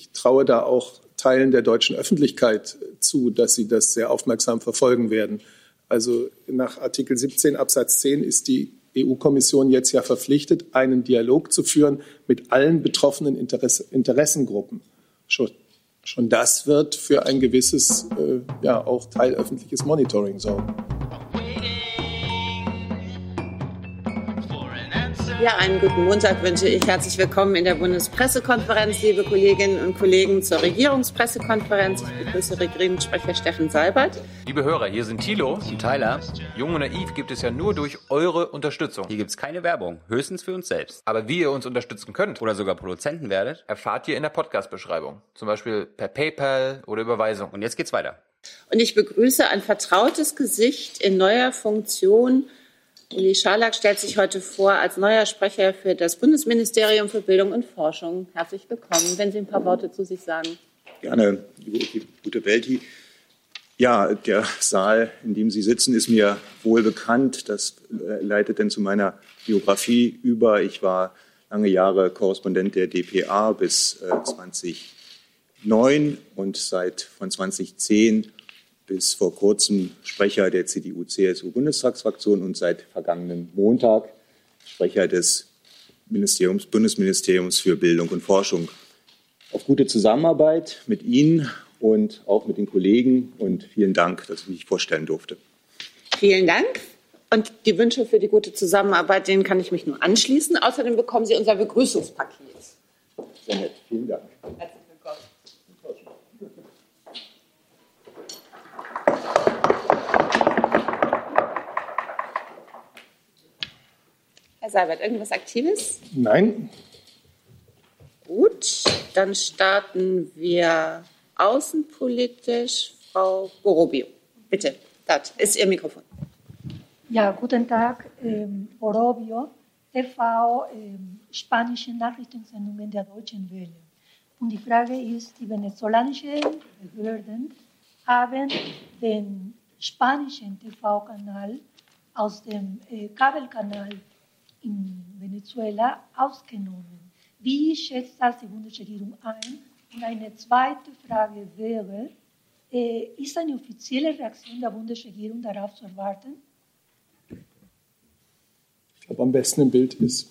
Ich traue da auch Teilen der deutschen Öffentlichkeit zu, dass sie das sehr aufmerksam verfolgen werden. Also nach Artikel 17 Absatz 10 ist die EU-Kommission jetzt ja verpflichtet, einen Dialog zu führen mit allen betroffenen Interessengruppen. Schon das wird für ein gewisses, ja auch teilöffentliches Monitoring sorgen. Ja, einen guten Montag wünsche ich. Herzlich willkommen in der Bundespressekonferenz, liebe Kolleginnen und Kollegen, zur Regierungspressekonferenz. Ich begrüße Regierungssprecher Steffen Seibert. Liebe Hörer, hier sind Thilo und Tyler. Jung und naiv gibt es ja nur durch eure Unterstützung. Hier gibt es keine Werbung, höchstens für uns selbst. Aber wie ihr uns unterstützen könnt oder sogar Produzenten werdet, erfahrt ihr in der Podcast-Beschreibung. Zum Beispiel per PayPal oder Überweisung. Und jetzt geht's weiter. Und ich begrüße ein vertrautes Gesicht in neuer Funktion. Uli Scharlack stellt sich heute vor als neuer Sprecher für das Bundesministerium für Bildung und Forschung. Herzlich willkommen, wenn Sie ein paar Worte zu sich sagen. Gerne, liebe Ute Belti. Ja, der Saal, in dem Sie sitzen, ist mir wohl bekannt. Das leitet dann zu meiner Biografie über. Ich war lange Jahre Korrespondent der dpa bis 2009 und seit von 2010 bis vor kurzem Sprecher der CDU-CSU-Bundestagsfraktion und seit vergangenen Montag Sprecher des Bundesministeriums für Bildung und Forschung. Auf gute Zusammenarbeit mit Ihnen und auch mit den Kollegen und vielen Dank, dass ich mich vorstellen durfte. Vielen Dank. Und die Wünsche für die gute Zusammenarbeit, denen kann ich mich nur anschließen. Außerdem bekommen Sie unser Begrüßungspaket. Sehr nett. Vielen Dank. Herzlich willkommen. Herr Seibert, irgendwas Aktives? Nein. Gut, dann starten wir außenpolitisch. Frau Borobio, bitte, das ist Ihr Mikrofon. Ja, guten Tag, Borobio, TV, spanische Nachrichtensendungen der Deutschen Welle. Und die Frage ist, die venezolanischen Behörden haben den spanischen TV-Kanal aus dem Kabelkanal in Venezuela ausgenommen. Wie schätzt das die Bundesregierung ein? Und eine zweite Frage wäre, ist eine offizielle Reaktion der Bundesregierung darauf zu erwarten? Ich glaube, am besten im Bild ist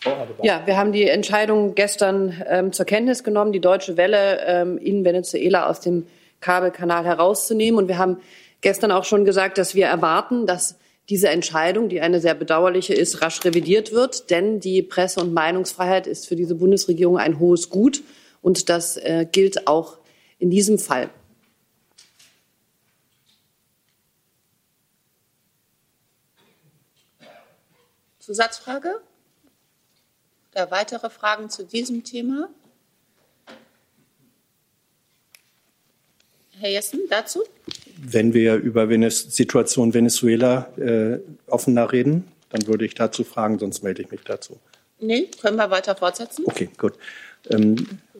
Frau Adebar. Ja, wir haben die Entscheidung gestern zur Kenntnis genommen, die Deutsche Welle in Venezuela aus dem Kabelkanal herauszunehmen. Und wir haben gestern auch schon gesagt, dass wir erwarten, dass diese Entscheidung, die eine sehr bedauerliche ist, rasch revidiert wird. Denn die Presse- und Meinungsfreiheit ist für diese Bundesregierung ein hohes Gut. Und das gilt auch in diesem Fall. Zusatzfrage? Oder weitere Fragen zu diesem Thema? Herr Jessen, dazu? Wenn wir über die Situation Venezuela offener reden, dann würde ich dazu fragen, sonst melde ich mich dazu. Nee, können wir weiter fortsetzen? Okay, gut.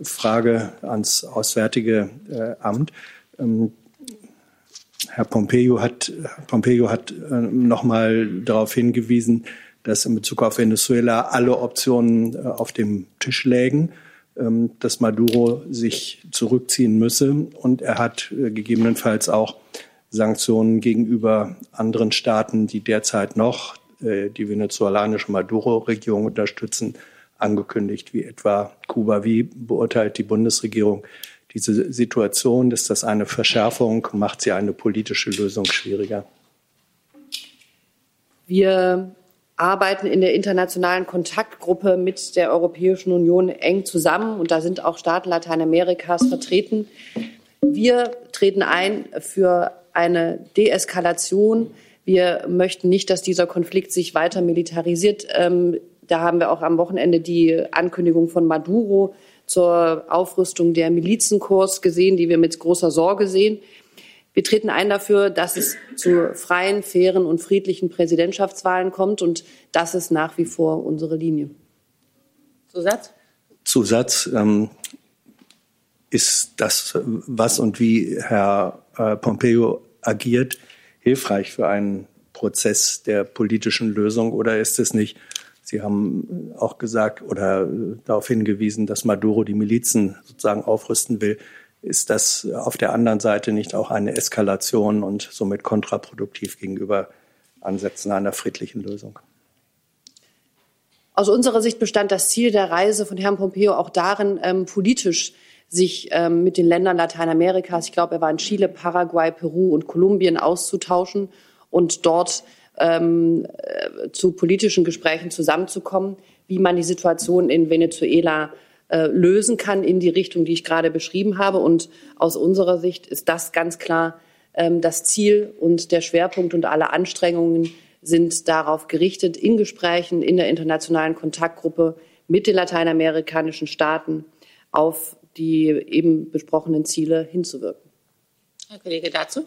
Frage ans Auswärtige Amt. Herr Pompeo hat nochmal darauf hingewiesen, dass in Bezug auf Venezuela alle Optionen auf dem Tisch lägen, dass Maduro sich zurückziehen müsse. Und er hat gegebenenfalls auch Sanktionen gegenüber anderen Staaten, die derzeit noch die venezolanische Maduro-Regierung unterstützen, angekündigt, wie etwa Kuba. Wie beurteilt die Bundesregierung diese Situation? Ist das eine Verschärfung? Macht sie eine politische Lösung schwieriger? Wir arbeiten in der internationalen Kontaktgruppe mit der Europäischen Union eng zusammen. Und da sind auch Staaten Lateinamerikas vertreten. Wir treten ein für eine Deeskalation. Wir möchten nicht, dass dieser Konflikt sich weiter militarisiert. Da haben wir auch am Wochenende die Ankündigung von Maduro zur Aufrüstung der Milizenkorps gesehen, die wir mit großer Sorge sehen. Wir treten ein dafür, dass es zu freien, fairen und friedlichen Präsidentschaftswahlen kommt. Und das ist nach wie vor unsere Linie. Zusatz. Ist das, was und wie Herr Pompeo agiert, hilfreich für einen Prozess der politischen Lösung? Oder ist es nicht Sie haben auch gesagt oder darauf hingewiesen, dass Maduro die Milizen sozusagen aufrüsten will. Ist das auf der anderen Seite nicht auch eine Eskalation und somit kontraproduktiv gegenüber Ansätzen einer friedlichen Lösung? Aus unserer Sicht bestand das Ziel der Reise von Herrn Pompeo auch darin, politisch sich mit den Ländern Lateinamerikas, ich glaube, er war in Chile, Paraguay, Peru und Kolumbien auszutauschen und dort zu politischen Gesprächen zusammenzukommen, wie man die Situation in Venezuela lösen kann in die Richtung, die ich gerade beschrieben habe. Und aus unserer Sicht ist das ganz klar das Ziel und der Schwerpunkt und alle Anstrengungen sind darauf gerichtet, in Gesprächen in der internationalen Kontaktgruppe mit den lateinamerikanischen Staaten auf die eben besprochenen Ziele hinzuwirken. Herr Kollege, dazu?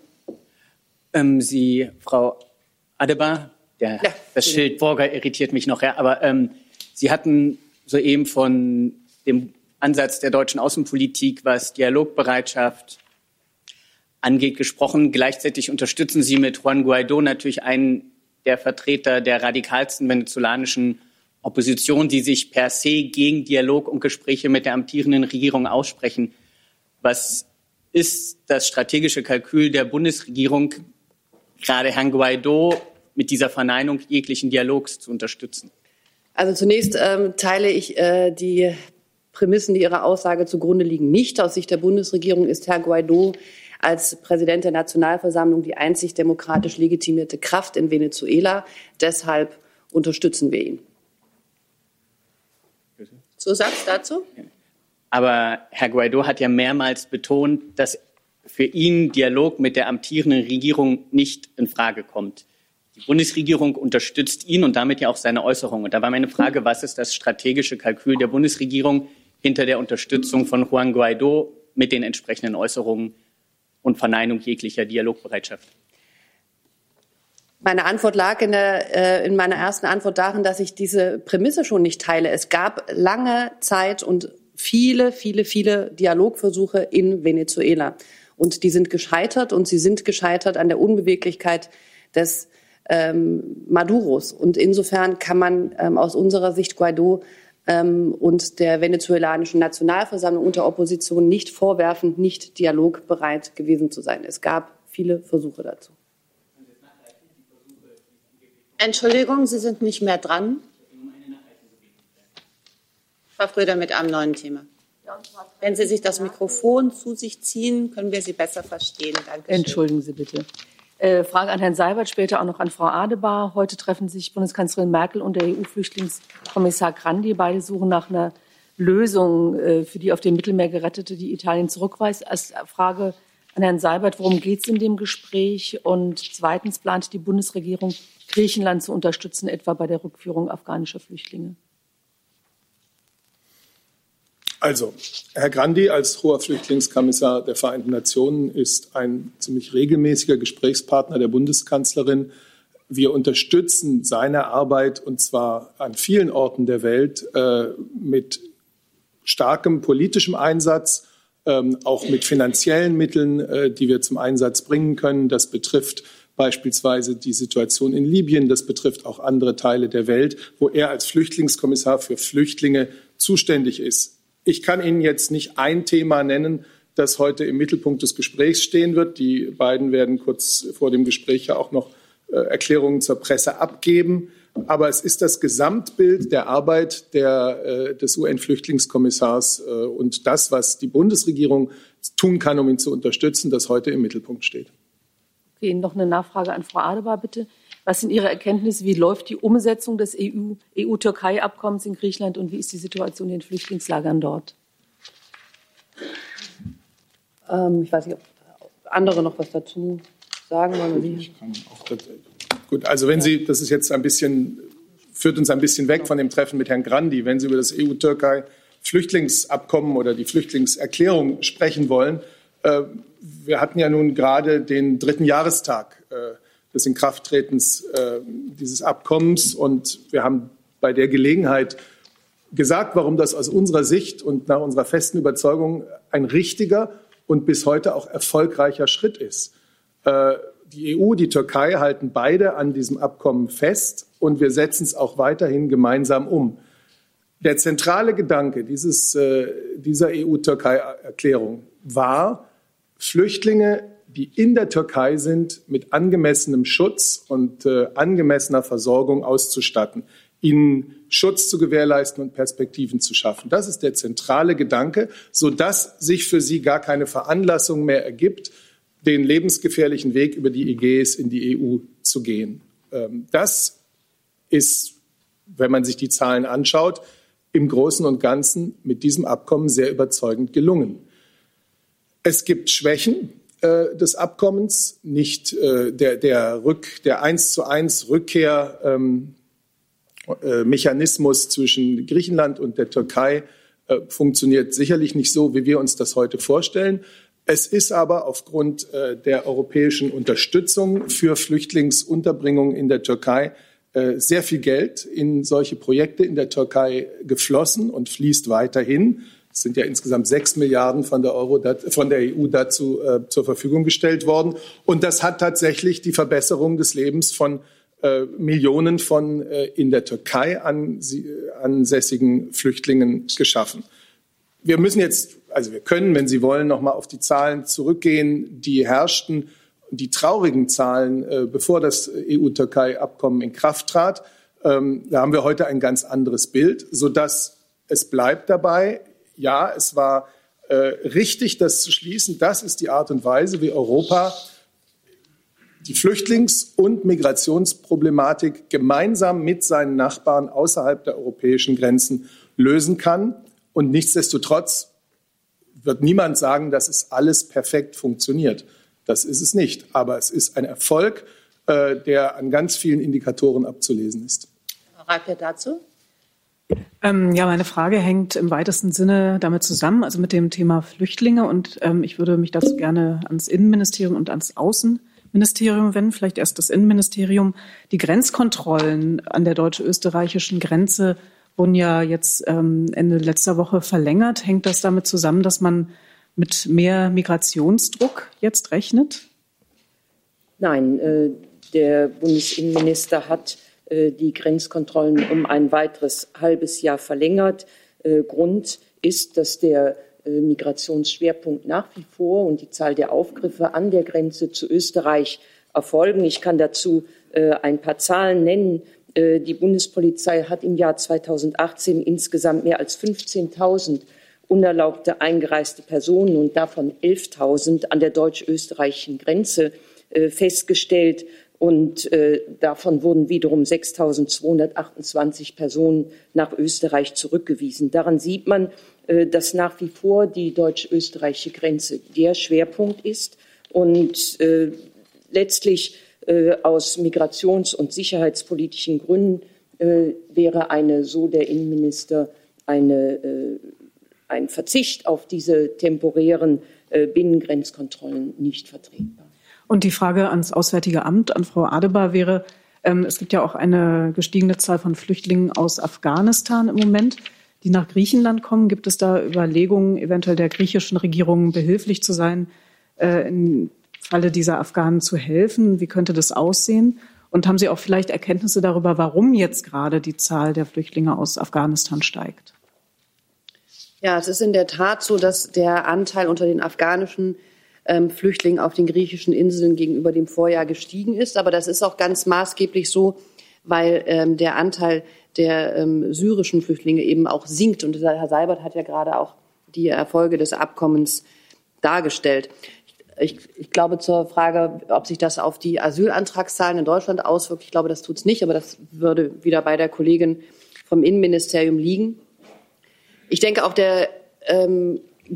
Sie, Frau Adebar, das Schild Burger irritiert mich noch, ja, aber Sie hatten soeben von dem Ansatz der deutschen Außenpolitik, was Dialogbereitschaft angeht, gesprochen. Gleichzeitig unterstützen Sie mit Juan Guaido natürlich einen der Vertreter der radikalsten venezolanischen Opposition, die sich per se gegen Dialog und Gespräche mit der amtierenden Regierung aussprechen. Was ist das strategische Kalkül der Bundesregierung, gerade Herrn Guaido mit dieser Verneinung jeglichen Dialogs zu unterstützen? Also zunächst teile ich die Prämissen, die Ihrer Aussage zugrunde liegen, nicht. Aus Sicht der Bundesregierung ist Herr Guaido als Präsident der Nationalversammlung die einzig demokratisch legitimierte Kraft in Venezuela. Deshalb unterstützen wir ihn. Zusatz dazu? Aber Herr Guaido hat ja mehrmals betont, dass für ihn Dialog mit der amtierenden Regierung nicht in Frage kommt. Die Bundesregierung unterstützt ihn und damit ja auch seine Äußerungen. Und da war meine Frage, was ist das strategische Kalkül der Bundesregierung hinter der Unterstützung von Juan Guaido mit den entsprechenden Äußerungen und Verneinung jeglicher Dialogbereitschaft? Meine Antwort lag in meiner ersten Antwort darin, dass ich diese Prämisse schon nicht teile. Es gab lange Zeit und viele Dialogversuche in Venezuela. Und die sind gescheitert und sie sind gescheitert an der Unbeweglichkeit des Maduros. Und insofern kann man aus unserer Sicht Guaido und der venezolanischen Nationalversammlung und der Opposition nicht vorwerfen, nicht dialogbereit gewesen zu sein. Es gab viele Versuche dazu. Entschuldigung, Sie sind nicht mehr dran. Frau Fröder mit einem neuen Thema. Wenn Sie sich das Mikrofon zu sich ziehen, können wir Sie besser verstehen. Dankeschön. Entschuldigen Sie bitte. Frage an Herrn Seibert, später auch noch an Frau Adebar. Heute treffen sich Bundeskanzlerin Merkel und der EU-Flüchtlingskommissar Grandi. Beide suchen nach einer Lösung für die auf dem Mittelmeer Gerettete, die Italien zurückweist. Als Frage an Herrn Seibert, worum geht es in dem Gespräch? Und zweitens, plant die Bundesregierung, Griechenland zu unterstützen, etwa bei der Rückführung afghanischer Flüchtlinge? Also, Herr Grandi als hoher Flüchtlingskommissar der Vereinten Nationen ist ein ziemlich regelmäßiger Gesprächspartner der Bundeskanzlerin. Wir unterstützen seine Arbeit, und zwar an vielen Orten der Welt, mit starkem politischem Einsatz, auch mit finanziellen Mitteln, die wir zum Einsatz bringen können. Das betrifft beispielsweise die Situation in Libyen, das betrifft auch andere Teile der Welt, wo er als Flüchtlingskommissar für Flüchtlinge zuständig ist. Ich kann Ihnen jetzt nicht ein Thema nennen, das heute im Mittelpunkt des Gesprächs stehen wird. Die beiden werden kurz vor dem Gespräch ja auch noch Erklärungen zur Presse abgeben. Aber es ist das Gesamtbild der Arbeit des UN-Flüchtlingskommissars und das, was die Bundesregierung tun kann, um ihn zu unterstützen, das heute im Mittelpunkt steht. Okay, noch eine Nachfrage an Frau Adebar, bitte. Was sind Ihre Erkenntnisse? Wie läuft die Umsetzung des EU-Türkei-Abkommens in Griechenland und wie ist die Situation in den Flüchtlingslagern dort? Ich weiß nicht, ob andere noch was dazu sagen wollen. Ich kann auch dazu. Gut, also wenn Sie, das ist jetzt führt uns ein bisschen weg von dem Treffen mit Herrn Grandi, wenn Sie über das EU-Türkei-Flüchtlingsabkommen oder die Flüchtlingserklärung sprechen wollen, wir hatten ja nun gerade den 3. Jahrestag des Inkrafttretens dieses Abkommens. Und wir haben bei der Gelegenheit gesagt, warum das aus unserer Sicht und nach unserer festen Überzeugung ein richtiger und bis heute auch erfolgreicher Schritt ist. Die EU, die Türkei halten beide an diesem Abkommen fest. und wir setzen es auch weiterhin gemeinsam um. Der zentrale Gedanke dieser EU-Türkei-Erklärung war, Flüchtlinge, die in der Türkei sind, mit angemessenem Schutz und angemessener Versorgung auszustatten, ihnen Schutz zu gewährleisten und Perspektiven zu schaffen. Das ist der zentrale Gedanke, sodass sich für sie gar keine Veranlassung mehr ergibt, den lebensgefährlichen Weg über die Ägäis in die EU zu gehen. Das ist, wenn man sich die Zahlen anschaut, im Großen und Ganzen mit diesem Abkommen sehr überzeugend gelungen. Es gibt Schwächen des Abkommens, nicht der 1:1 Rückkehrmechanismus zwischen Griechenland und der Türkei funktioniert sicherlich nicht so, wie wir uns das heute vorstellen. Es ist aber aufgrund der europäischen Unterstützung für Flüchtlingsunterbringung in der Türkei sehr viel Geld in solche Projekte in der Türkei geflossen und fließt weiterhin. Es sind ja insgesamt 6 Milliarden von der EU dazu zur Verfügung gestellt worden. Und das hat tatsächlich die Verbesserung des Lebens von Millionen von in der Türkei ansässigen Flüchtlingen geschaffen. Wir müssen jetzt, also wir können, wenn Sie wollen, noch mal auf die Zahlen zurückgehen, die herrschten, die traurigen Zahlen, bevor das EU-Türkei-Abkommen in Kraft trat. Da haben wir heute ein ganz anderes Bild, sodass es bleibt dabei. Ja, es war richtig, das zu schließen. Das ist die Art und Weise, wie Europa die Flüchtlings- und Migrationsproblematik gemeinsam mit seinen Nachbarn außerhalb der europäischen Grenzen lösen kann. Und nichtsdestotrotz wird niemand sagen, dass es alles perfekt funktioniert. Das ist es nicht. Aber es ist ein Erfolg, der an ganz vielen Indikatoren abzulesen ist. Rapia dazu? Ja, meine Frage hängt im weitesten Sinne damit zusammen, also mit dem Thema Flüchtlinge. Und ich würde mich dazu gerne ans Innenministerium und ans Außenministerium wenden. Vielleicht erst das Innenministerium. Die Grenzkontrollen an der deutsch-österreichischen Grenze wurden ja jetzt Ende letzter Woche verlängert. Hängt das damit zusammen, dass man mit mehr Migrationsdruck jetzt rechnet? Nein, der Bundesinnenminister hat die Grenzkontrollen um ein weiteres halbes Jahr verlängert. Grund ist, dass der Migrationsschwerpunkt nach wie vor und die Zahl der Aufgriffe an der Grenze zu Österreich erfolgen. Ich kann dazu ein paar Zahlen nennen. Die Bundespolizei hat im Jahr 2018 insgesamt mehr als 15.000 unerlaubte eingereiste Personen und davon 11.000 an der deutsch-österreichischen Grenze festgestellt. Und davon wurden wiederum 6.228 Personen nach Österreich zurückgewiesen. Daran sieht man, dass nach wie vor die deutsch-österreichische Grenze der Schwerpunkt ist und letztlich aus migrations- und sicherheitspolitischen Gründen wäre eine, so der Innenminister, ein Verzicht auf diese temporären Binnengrenzkontrollen nicht vertretbar. Und die Frage ans Auswärtige Amt, an Frau Adebar wäre, es gibt ja auch eine gestiegene Zahl von Flüchtlingen aus Afghanistan im Moment, die nach Griechenland kommen. Gibt es da Überlegungen, eventuell der griechischen Regierung behilflich zu sein, im Falle dieser Afghanen zu helfen? Wie könnte das aussehen? Und haben Sie auch vielleicht Erkenntnisse darüber, warum jetzt gerade die Zahl der Flüchtlinge aus Afghanistan steigt? Ja, es ist in der Tat so, dass der Anteil unter den afghanischen Flüchtlingen auf den griechischen Inseln gegenüber dem Vorjahr gestiegen ist. Aber das ist auch ganz maßgeblich so, weil der Anteil der syrischen Flüchtlinge eben auch sinkt. Und Herr Seibert hat ja gerade auch die Erfolge des Abkommens dargestellt. Ich glaube, zur Frage, ob sich das auf die Asylantragszahlen in Deutschland auswirkt, ich glaube, das tut es nicht. Aber das würde wieder bei der Kollegin vom Innenministerium liegen. Ich denke, auf der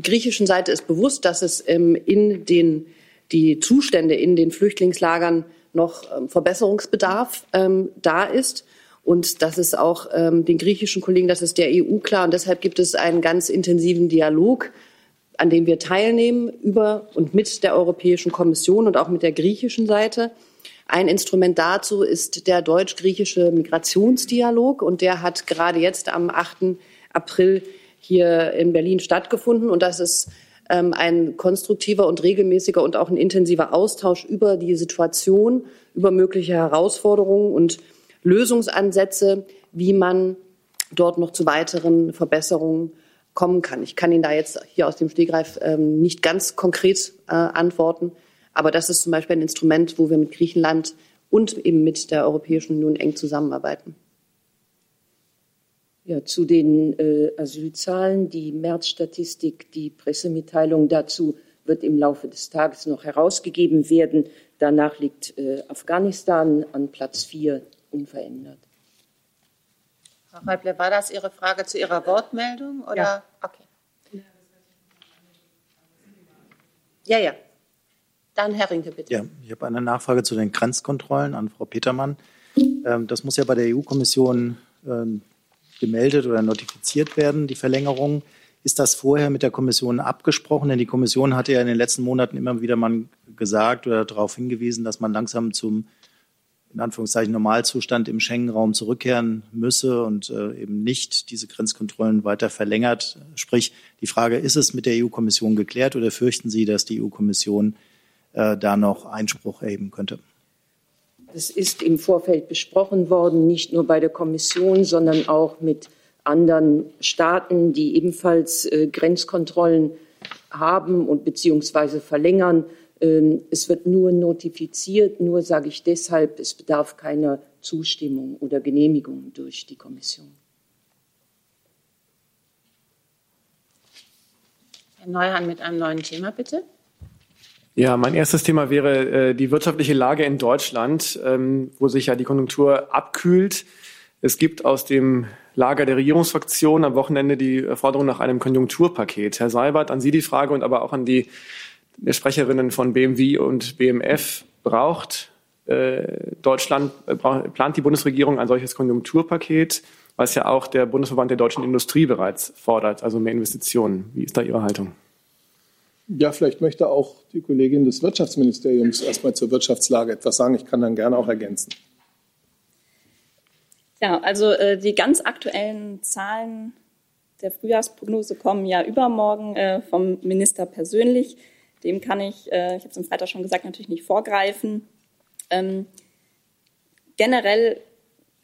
griechischen Seite ist bewusst, dass es die Zustände in den Flüchtlingslagern noch Verbesserungsbedarf da ist. Und das ist auch den griechischen Kollegen, das ist der EU klar. Und deshalb gibt es einen ganz intensiven Dialog, an dem wir teilnehmen über und mit der Europäischen Kommission und auch mit der griechischen Seite. Ein Instrument dazu ist der deutsch-griechische Migrationsdialog. Und der hat gerade jetzt am 8. April hier in Berlin stattgefunden. Und das ist ein konstruktiver und regelmäßiger und auch ein intensiver Austausch über die Situation, über mögliche Herausforderungen und Lösungsansätze, wie man dort noch zu weiteren Verbesserungen kommen kann. Ich kann Ihnen da jetzt hier aus dem Stegreif nicht ganz konkret antworten, aber das ist zum Beispiel ein Instrument, wo wir mit Griechenland und eben mit der Europäischen Union eng zusammenarbeiten. Ja, zu den Asylzahlen, die März-Statistik, die Pressemitteilung dazu wird im Laufe des Tages noch herausgegeben werden. Danach liegt Afghanistan an Platz 4 unverändert. Frau Reible, war das Ihre Frage zu Ihrer Wortmeldung? Oder? Ja. Okay. Ja, ja. Dann Herr Rinke, bitte. Ja, ich habe eine Nachfrage zu den Grenzkontrollen an Frau Petermann. Das muss ja bei der EU-Kommission gemeldet oder notifiziert werden, die Verlängerung. Ist das vorher mit der Kommission abgesprochen? Denn die Kommission hatte ja in den letzten Monaten immer wieder mal gesagt oder darauf hingewiesen, dass man langsam zum, in Anführungszeichen, Normalzustand im Schengen-Raum zurückkehren müsse und eben nicht diese Grenzkontrollen weiter verlängert. Sprich, die Frage, ist es mit der EU-Kommission geklärt oder fürchten Sie, dass die EU-Kommission da noch Einspruch erheben könnte? Das ist im Vorfeld besprochen worden, nicht nur bei der Kommission, sondern auch mit anderen Staaten, die ebenfalls Grenzkontrollen haben und beziehungsweise verlängern. Es wird nur notifiziert, nur sage ich deshalb, es bedarf keiner Zustimmung oder Genehmigung durch die Kommission. Herr Neuhan mit einem neuen Thema, bitte. Ja, mein erstes Thema wäre die wirtschaftliche Lage in Deutschland, wo sich ja die Konjunktur abkühlt. Es gibt aus dem Lager der Regierungsfraktion am Wochenende die Forderung nach einem Konjunkturpaket. Herr Seibert, an Sie die Frage und aber auch an die Sprecherinnen von BMW und BMF. Plant die Bundesregierung ein solches Konjunkturpaket, was ja auch der Bundesverband der deutschen Industrie bereits fordert, also mehr Investitionen. Wie ist da Ihre Haltung? Ja, vielleicht möchte auch die Kollegin des Wirtschaftsministeriums erstmal zur Wirtschaftslage etwas sagen. Ich kann dann gerne auch ergänzen. Ja, also die ganz aktuellen Zahlen der Frühjahrsprognose kommen ja übermorgen vom Minister persönlich. Dem kann ich habe es am Freitag schon gesagt, natürlich nicht vorgreifen. Generell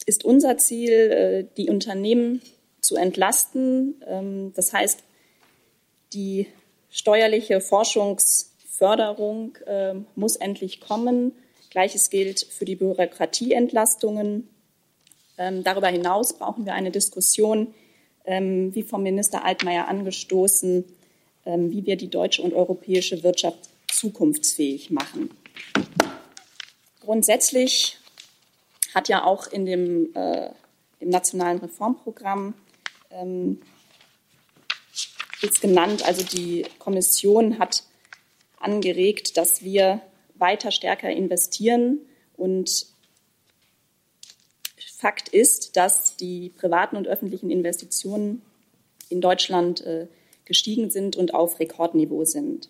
ist unser Ziel, die Unternehmen zu entlasten. Das heißt, die steuerliche Forschungsförderung muss endlich kommen. Gleiches gilt für die Bürokratieentlastungen. Darüber hinaus brauchen wir eine Diskussion, wie vom Minister Altmaier angestoßen, wie wir die deutsche und europäische Wirtschaft zukunftsfähig machen. Grundsätzlich hat ja auch in dem nationalen Reformprogramm jetzt genannt, also die Kommission hat angeregt, dass wir weiter stärker investieren. Und Fakt ist, dass die privaten und öffentlichen Investitionen in Deutschland gestiegen sind und auf Rekordniveau sind.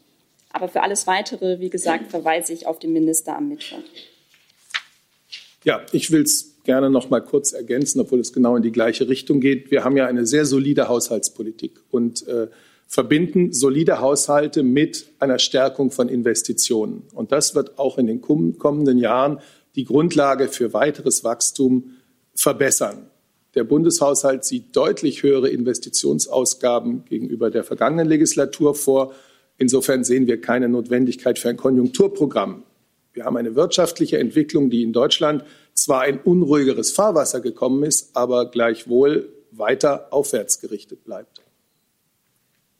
Aber für alles Weitere, wie gesagt, verweise ich auf den Minister am Mittwoch. Ja, ich will es gerne noch mal kurz ergänzen, obwohl es genau in die gleiche Richtung geht. Wir haben ja eine sehr solide Haushaltspolitik und verbinden solide Haushalte mit einer Stärkung von Investitionen. Und das wird auch in den kommenden Jahren die Grundlage für weiteres Wachstum verbessern. Der Bundeshaushalt sieht deutlich höhere Investitionsausgaben gegenüber der vergangenen Legislatur vor. Insofern sehen wir keine Notwendigkeit für ein Konjunkturprogramm. Wir haben eine wirtschaftliche Entwicklung, die in Deutschland zwar in unruhigeres Fahrwasser gekommen ist, aber gleichwohl weiter aufwärts gerichtet bleibt.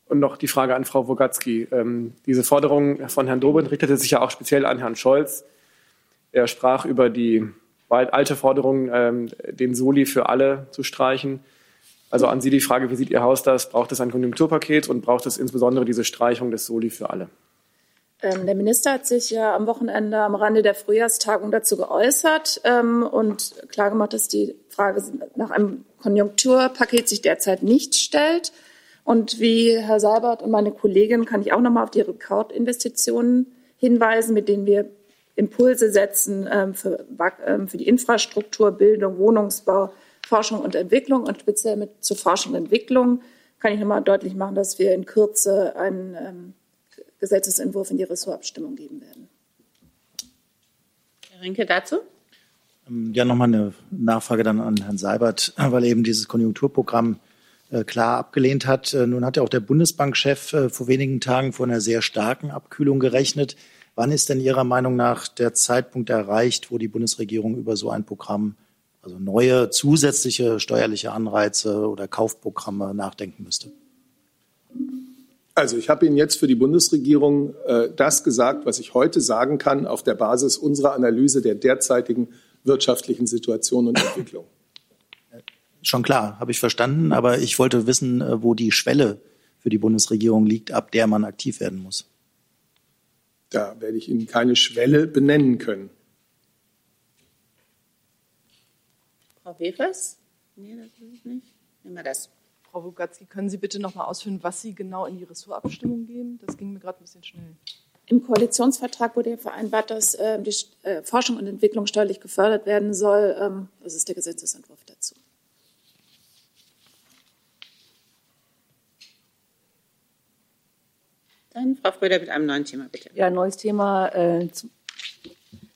Und noch die Frage an Frau Wogatzki. Diese Forderung von Herrn Dobrindt richtete sich ja auch speziell an Herrn Scholz. Er sprach über die alte Forderung, den Soli für alle zu streichen. Also an Sie die Frage, wie sieht Ihr Haus das? Braucht es ein Konjunkturpaket und braucht es insbesondere diese Streichung des Soli für alle? Der Minister hat sich ja am Wochenende am Rande der Frühjahrstagung dazu geäußert und klargemacht, dass die Frage nach einem Konjunkturpaket sich derzeit nicht stellt. Und wie Herr Seibert und meine Kollegin kann ich auch nochmal auf die Rekordinvestitionen hinweisen, mit denen wir Impulse setzen für die Infrastruktur, Bildung, Wohnungsbau, Forschung und Entwicklung. Und speziell zur Forschung und Entwicklung kann ich nochmal deutlich machen, dass wir in Kürze einen Gesetzesentwurf in die Ressortabstimmung geben werden. Herr Rinke dazu? Ja, nochmal eine Nachfrage dann an Herrn Seibert, weil er eben dieses Konjunkturprogramm klar abgelehnt hat. Nun hat ja auch der Bundesbankchef vor wenigen Tagen von einer sehr starken Abkühlung gerechnet. Wann ist denn Ihrer Meinung nach der Zeitpunkt erreicht, wo die Bundesregierung über so ein Programm, also neue zusätzliche steuerliche Anreize oder Kaufprogramme nachdenken müsste? Also ich habe Ihnen jetzt für die Bundesregierung das gesagt, was ich heute sagen kann, auf der Basis unserer Analyse der derzeitigen wirtschaftlichen Situation und Entwicklung. Schon klar, habe ich verstanden. Aber ich wollte wissen, wo die Schwelle für die Bundesregierung liegt, ab der man aktiv werden muss. Da werde ich Ihnen keine Schwelle benennen können. Frau Wefers? Nee, das will ich nicht. Nehmen wir das. Frau Wogatzki, können Sie bitte noch mal ausführen, was Sie genau in die Ressortabstimmung geben? Das ging mir gerade ein bisschen schnell. Im Koalitionsvertrag wurde ja vereinbart, dass die Forschung und Entwicklung steuerlich gefördert werden soll. Das ist der Gesetzesentwurf dazu. Dann Frau Fröder mit einem neuen Thema, bitte. Ja, neues Thema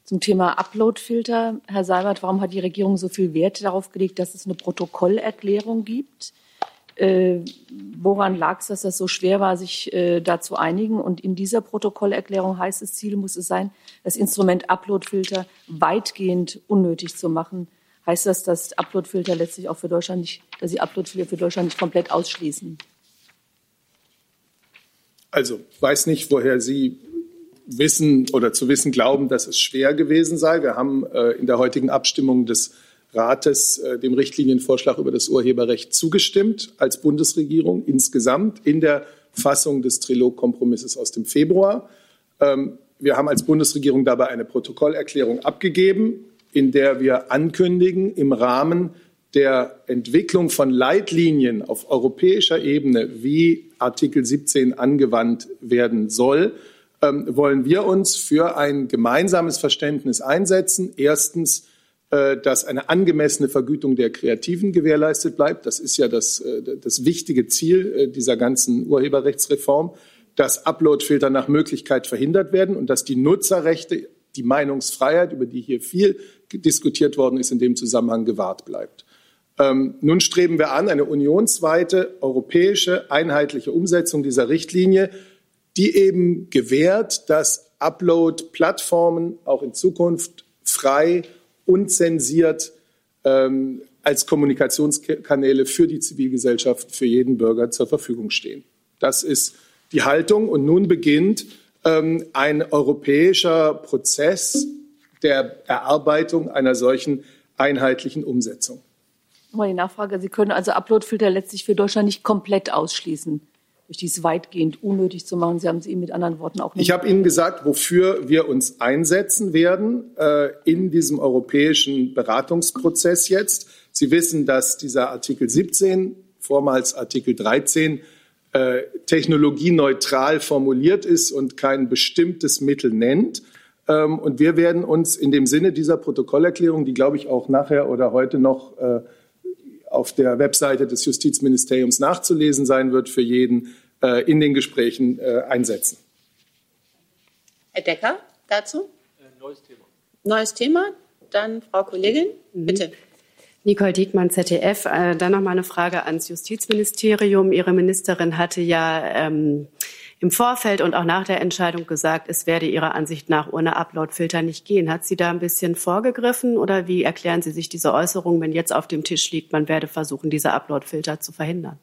zum Thema Uploadfilter. Herr Seibert, warum hat die Regierung so viel Wert darauf gelegt, dass es eine Protokollerklärung gibt? Woran lag es, dass das so schwer war, sich da zu einigen? Und in dieser Protokollerklärung heißt es, Ziel muss es sein, das Instrument Uploadfilter weitgehend unnötig zu machen. Heißt das, dass Uploadfilter letztlich auch für Deutschland nicht, dass Sie Uploadfilter für Deutschland nicht komplett ausschließen? Also ich weiß nicht, woher Sie wissen oder zu wissen glauben, dass es schwer gewesen sei. Wir haben in der heutigen Abstimmung des Rates dem Richtlinienvorschlag über das Urheberrecht zugestimmt, als Bundesregierung insgesamt in der Fassung des Trilogkompromisses aus dem Februar. Wir haben als Bundesregierung dabei eine Protokollerklärung abgegeben, in der wir ankündigen, im Rahmen der Entwicklung von Leitlinien auf europäischer Ebene, wie Artikel 17 angewandt werden soll, wollen wir uns für ein gemeinsames Verständnis einsetzen. Erstens, dass eine angemessene Vergütung der Kreativen gewährleistet bleibt. Das ist ja das wichtige Ziel dieser ganzen Urheberrechtsreform, dass Uploadfilter nach Möglichkeit verhindert werden und dass die Nutzerrechte, die Meinungsfreiheit, über die hier viel diskutiert worden ist, in dem Zusammenhang gewahrt bleibt. Nun streben wir an, eine unionsweite, europäische, einheitliche Umsetzung dieser Richtlinie, die eben gewährt, dass Upload-Plattformen auch in Zukunft frei, unzensiert als Kommunikationskanäle für die Zivilgesellschaft, für jeden Bürger zur Verfügung stehen. Das ist die Haltung. Und nun beginnt ein europäischer Prozess der Erarbeitung einer solchen einheitlichen Umsetzung. Nochmal die Nachfrage. Sie können also Uploadfilter letztlich für Deutschland nicht komplett ausschließen, durch dies weitgehend unnötig zu machen. Sie haben es eben mit anderen Worten auch nicht. Ich habe Ihnen gesagt, wofür wir uns einsetzen werden in diesem europäischen Beratungsprozess jetzt. Sie wissen, dass dieser Artikel 17, vormals Artikel 13, technologieneutral formuliert ist und kein bestimmtes Mittel nennt. Und wir werden uns in dem Sinne dieser Protokollerklärung, die, glaube ich, auch nachher oder heute noch auf der Webseite des Justizministeriums nachzulesen sein wird, für jeden in den Gesprächen einsetzen. Herr Decker, dazu? Neues Thema. Neues Thema, dann Frau Kollegin, bitte. Nicole Diekmann, ZDF. Dann noch mal eine Frage ans Justizministerium. Ihre Ministerin hatte ja im Vorfeld und auch nach der Entscheidung gesagt, es werde Ihrer Ansicht nach ohne Uploadfilter nicht gehen. Hat sie da ein bisschen vorgegriffen oder wie erklären Sie sich diese Äußerung, wenn jetzt auf dem Tisch liegt, man werde versuchen, diese Uploadfilter zu verhindern?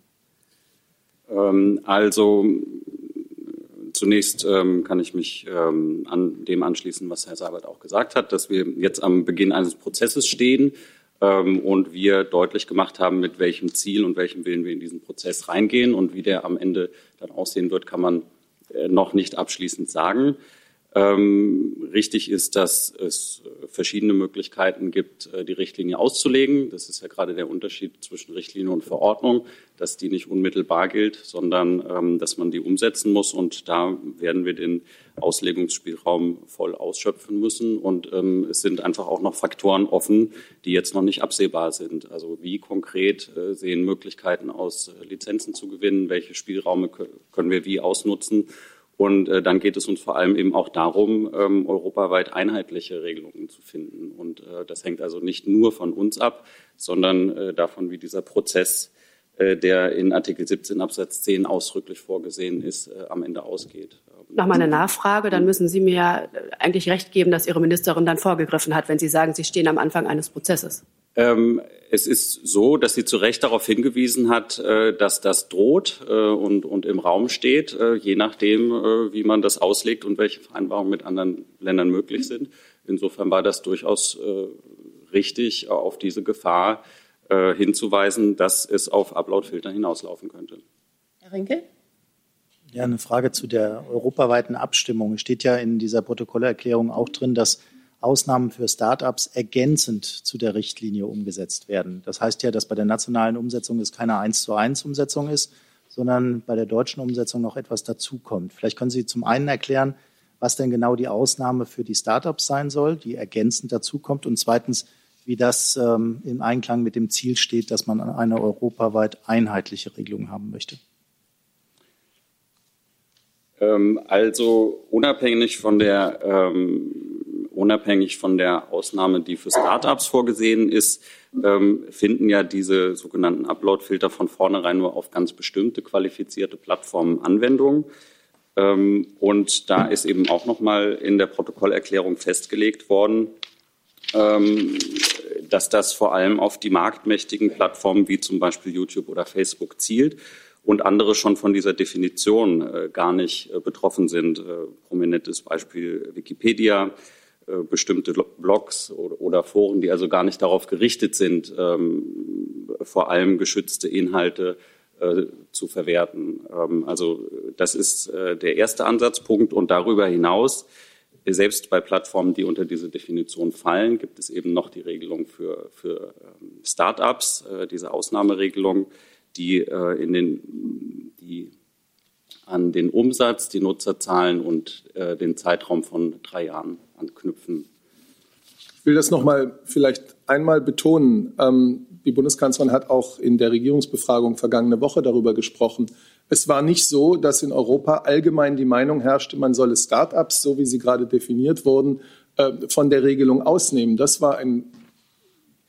Also zunächst kann ich mich an dem anschließen, was Herr Seibert auch gesagt hat, dass wir jetzt am Beginn eines Prozesses stehen. Und wir deutlich gemacht haben, mit welchem Ziel und welchem Willen wir in diesen Prozess reingehen. Und wie der am Ende dann aussehen wird, kann man noch nicht abschließend sagen. Richtig ist, dass es verschiedene Möglichkeiten gibt, die Richtlinie auszulegen. Das ist ja gerade der Unterschied zwischen Richtlinie und Verordnung, dass die nicht unmittelbar gilt, sondern dass man die umsetzen muss. Und da werden wir den Auslegungsspielraum voll ausschöpfen müssen. Und es sind einfach auch noch Faktoren offen, die jetzt noch nicht absehbar sind. Also wie konkret sehen Möglichkeiten aus, Lizenzen zu gewinnen? Welche Spielräume können wir wie ausnutzen? Und dann geht es uns vor allem eben auch darum, europaweit einheitliche Regelungen zu finden. Und das hängt also nicht nur von uns ab, sondern davon, wie dieser Prozess, der in Artikel 17 Absatz 10 ausdrücklich vorgesehen ist, am Ende ausgeht. Nochmal eine Nachfrage, dann müssen Sie mir ja eigentlich recht geben, dass Ihre Ministerin dann vorgegriffen hat, wenn Sie sagen, Sie stehen am Anfang eines Prozesses. Es ist so, dass sie zu Recht darauf hingewiesen hat, dass das droht und im Raum steht, je nachdem, wie man das auslegt und welche Vereinbarungen mit anderen Ländern möglich sind. Insofern war das durchaus richtig, auf diese Gefahr hinzuweisen, dass es auf Uploadfilter hinauslaufen könnte. Herr Rinke? Ja, eine Frage zu der europaweiten Abstimmung. Es steht ja in dieser Protokollerklärung auch drin, dass Ausnahmen für Start-ups ergänzend zu der Richtlinie umgesetzt werden. Das heißt ja, dass bei der nationalen Umsetzung es keine 1:1-Umsetzung ist, sondern bei der deutschen Umsetzung noch etwas dazukommt. Vielleicht können Sie zum einen erklären, was denn genau die Ausnahme für die Start-ups sein soll, die ergänzend dazukommt, und zweitens, wie das im Einklang mit dem Ziel steht, dass man eine europaweit einheitliche Regelung haben möchte. Also unabhängig von der Ausnahme, die für Start-ups vorgesehen ist, finden ja diese sogenannten Upload-Filter von vornherein nur auf ganz bestimmte qualifizierte Plattformen Anwendung. Und da ist eben auch nochmal in der Protokollerklärung festgelegt worden, dass das vor allem auf die marktmächtigen Plattformen wie zum Beispiel YouTube oder Facebook zielt und andere schon von dieser Definition gar nicht betroffen sind. Prominentes Beispiel Wikipedia, bestimmte Blogs oder Foren, die also gar nicht darauf gerichtet sind, vor allem geschützte Inhalte zu verwerten. Also das ist der erste Ansatzpunkt. Und darüber hinaus, selbst bei Plattformen, die unter diese Definition fallen, gibt es eben noch die Regelung für Start-ups, diese Ausnahmeregelung, die an den Umsatz, die Nutzerzahlen und den Zeitraum von 3 Jahren anknüpfen. Ich will das nochmal vielleicht einmal betonen. Die Bundeskanzlerin hat auch in der Regierungsbefragung vergangene Woche darüber gesprochen. Es war nicht so, dass in Europa allgemein die Meinung herrschte, man solle Start-ups, so wie sie gerade definiert wurden, von der Regelung ausnehmen. Das war ein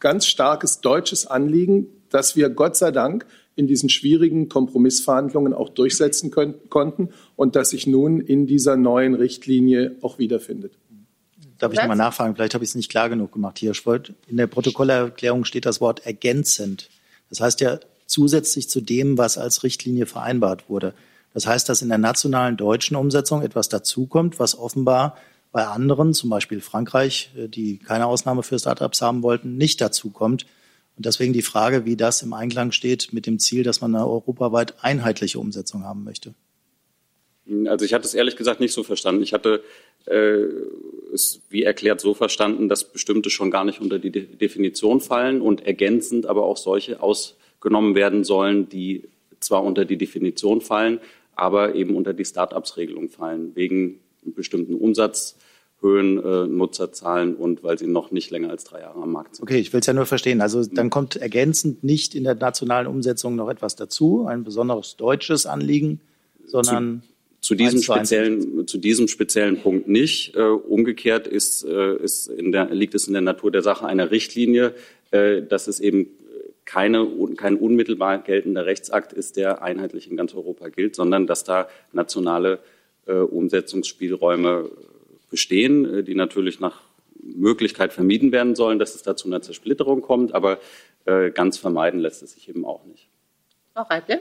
ganz starkes deutsches Anliegen, das wir Gott sei Dank in diesen schwierigen Kompromissverhandlungen auch durchsetzen konnten und das sich nun in dieser neuen Richtlinie auch wiederfindet. Darf ich nochmal nachfragen? Vielleicht habe ich es nicht klar genug gemacht hier. In der Protokollerklärung steht das Wort ergänzend. Das heißt ja zusätzlich zu dem, was als Richtlinie vereinbart wurde. Das heißt, dass in der nationalen deutschen Umsetzung etwas dazukommt, was offenbar bei anderen, zum Beispiel Frankreich, die keine Ausnahme für Start-ups haben wollten, nicht dazukommt. Und deswegen die Frage, wie das im Einklang steht mit dem Ziel, dass man eine europaweit einheitliche Umsetzung haben möchte. Also ich hatte es ehrlich gesagt nicht so verstanden. Ich hatte es, wie erklärt, so verstanden, dass bestimmte schon gar nicht unter die Definition fallen und ergänzend aber auch solche ausgenommen werden sollen, die zwar unter die Definition fallen, aber eben unter die Start-ups-Regelung fallen, wegen bestimmten Umsatz. Höhen, Nutzerzahlen und weil sie noch nicht länger als 3 Jahre am Markt sind. Okay, ich will es ja nur verstehen. Also dann kommt ergänzend nicht in der nationalen Umsetzung noch etwas dazu, ein besonderes deutsches Anliegen, sondern zu diesem speziellen Punkt nicht. Umgekehrt liegt es in der Natur der Sache einer Richtlinie, dass es eben kein unmittelbar geltender Rechtsakt ist, der einheitlich in ganz Europa gilt, sondern dass da nationale Umsetzungsspielräume bestehen, die natürlich nach Möglichkeit vermieden werden sollen, dass es da zu einer Zersplitterung kommt. Aber ganz vermeiden lässt es sich eben auch nicht. Frau Reible?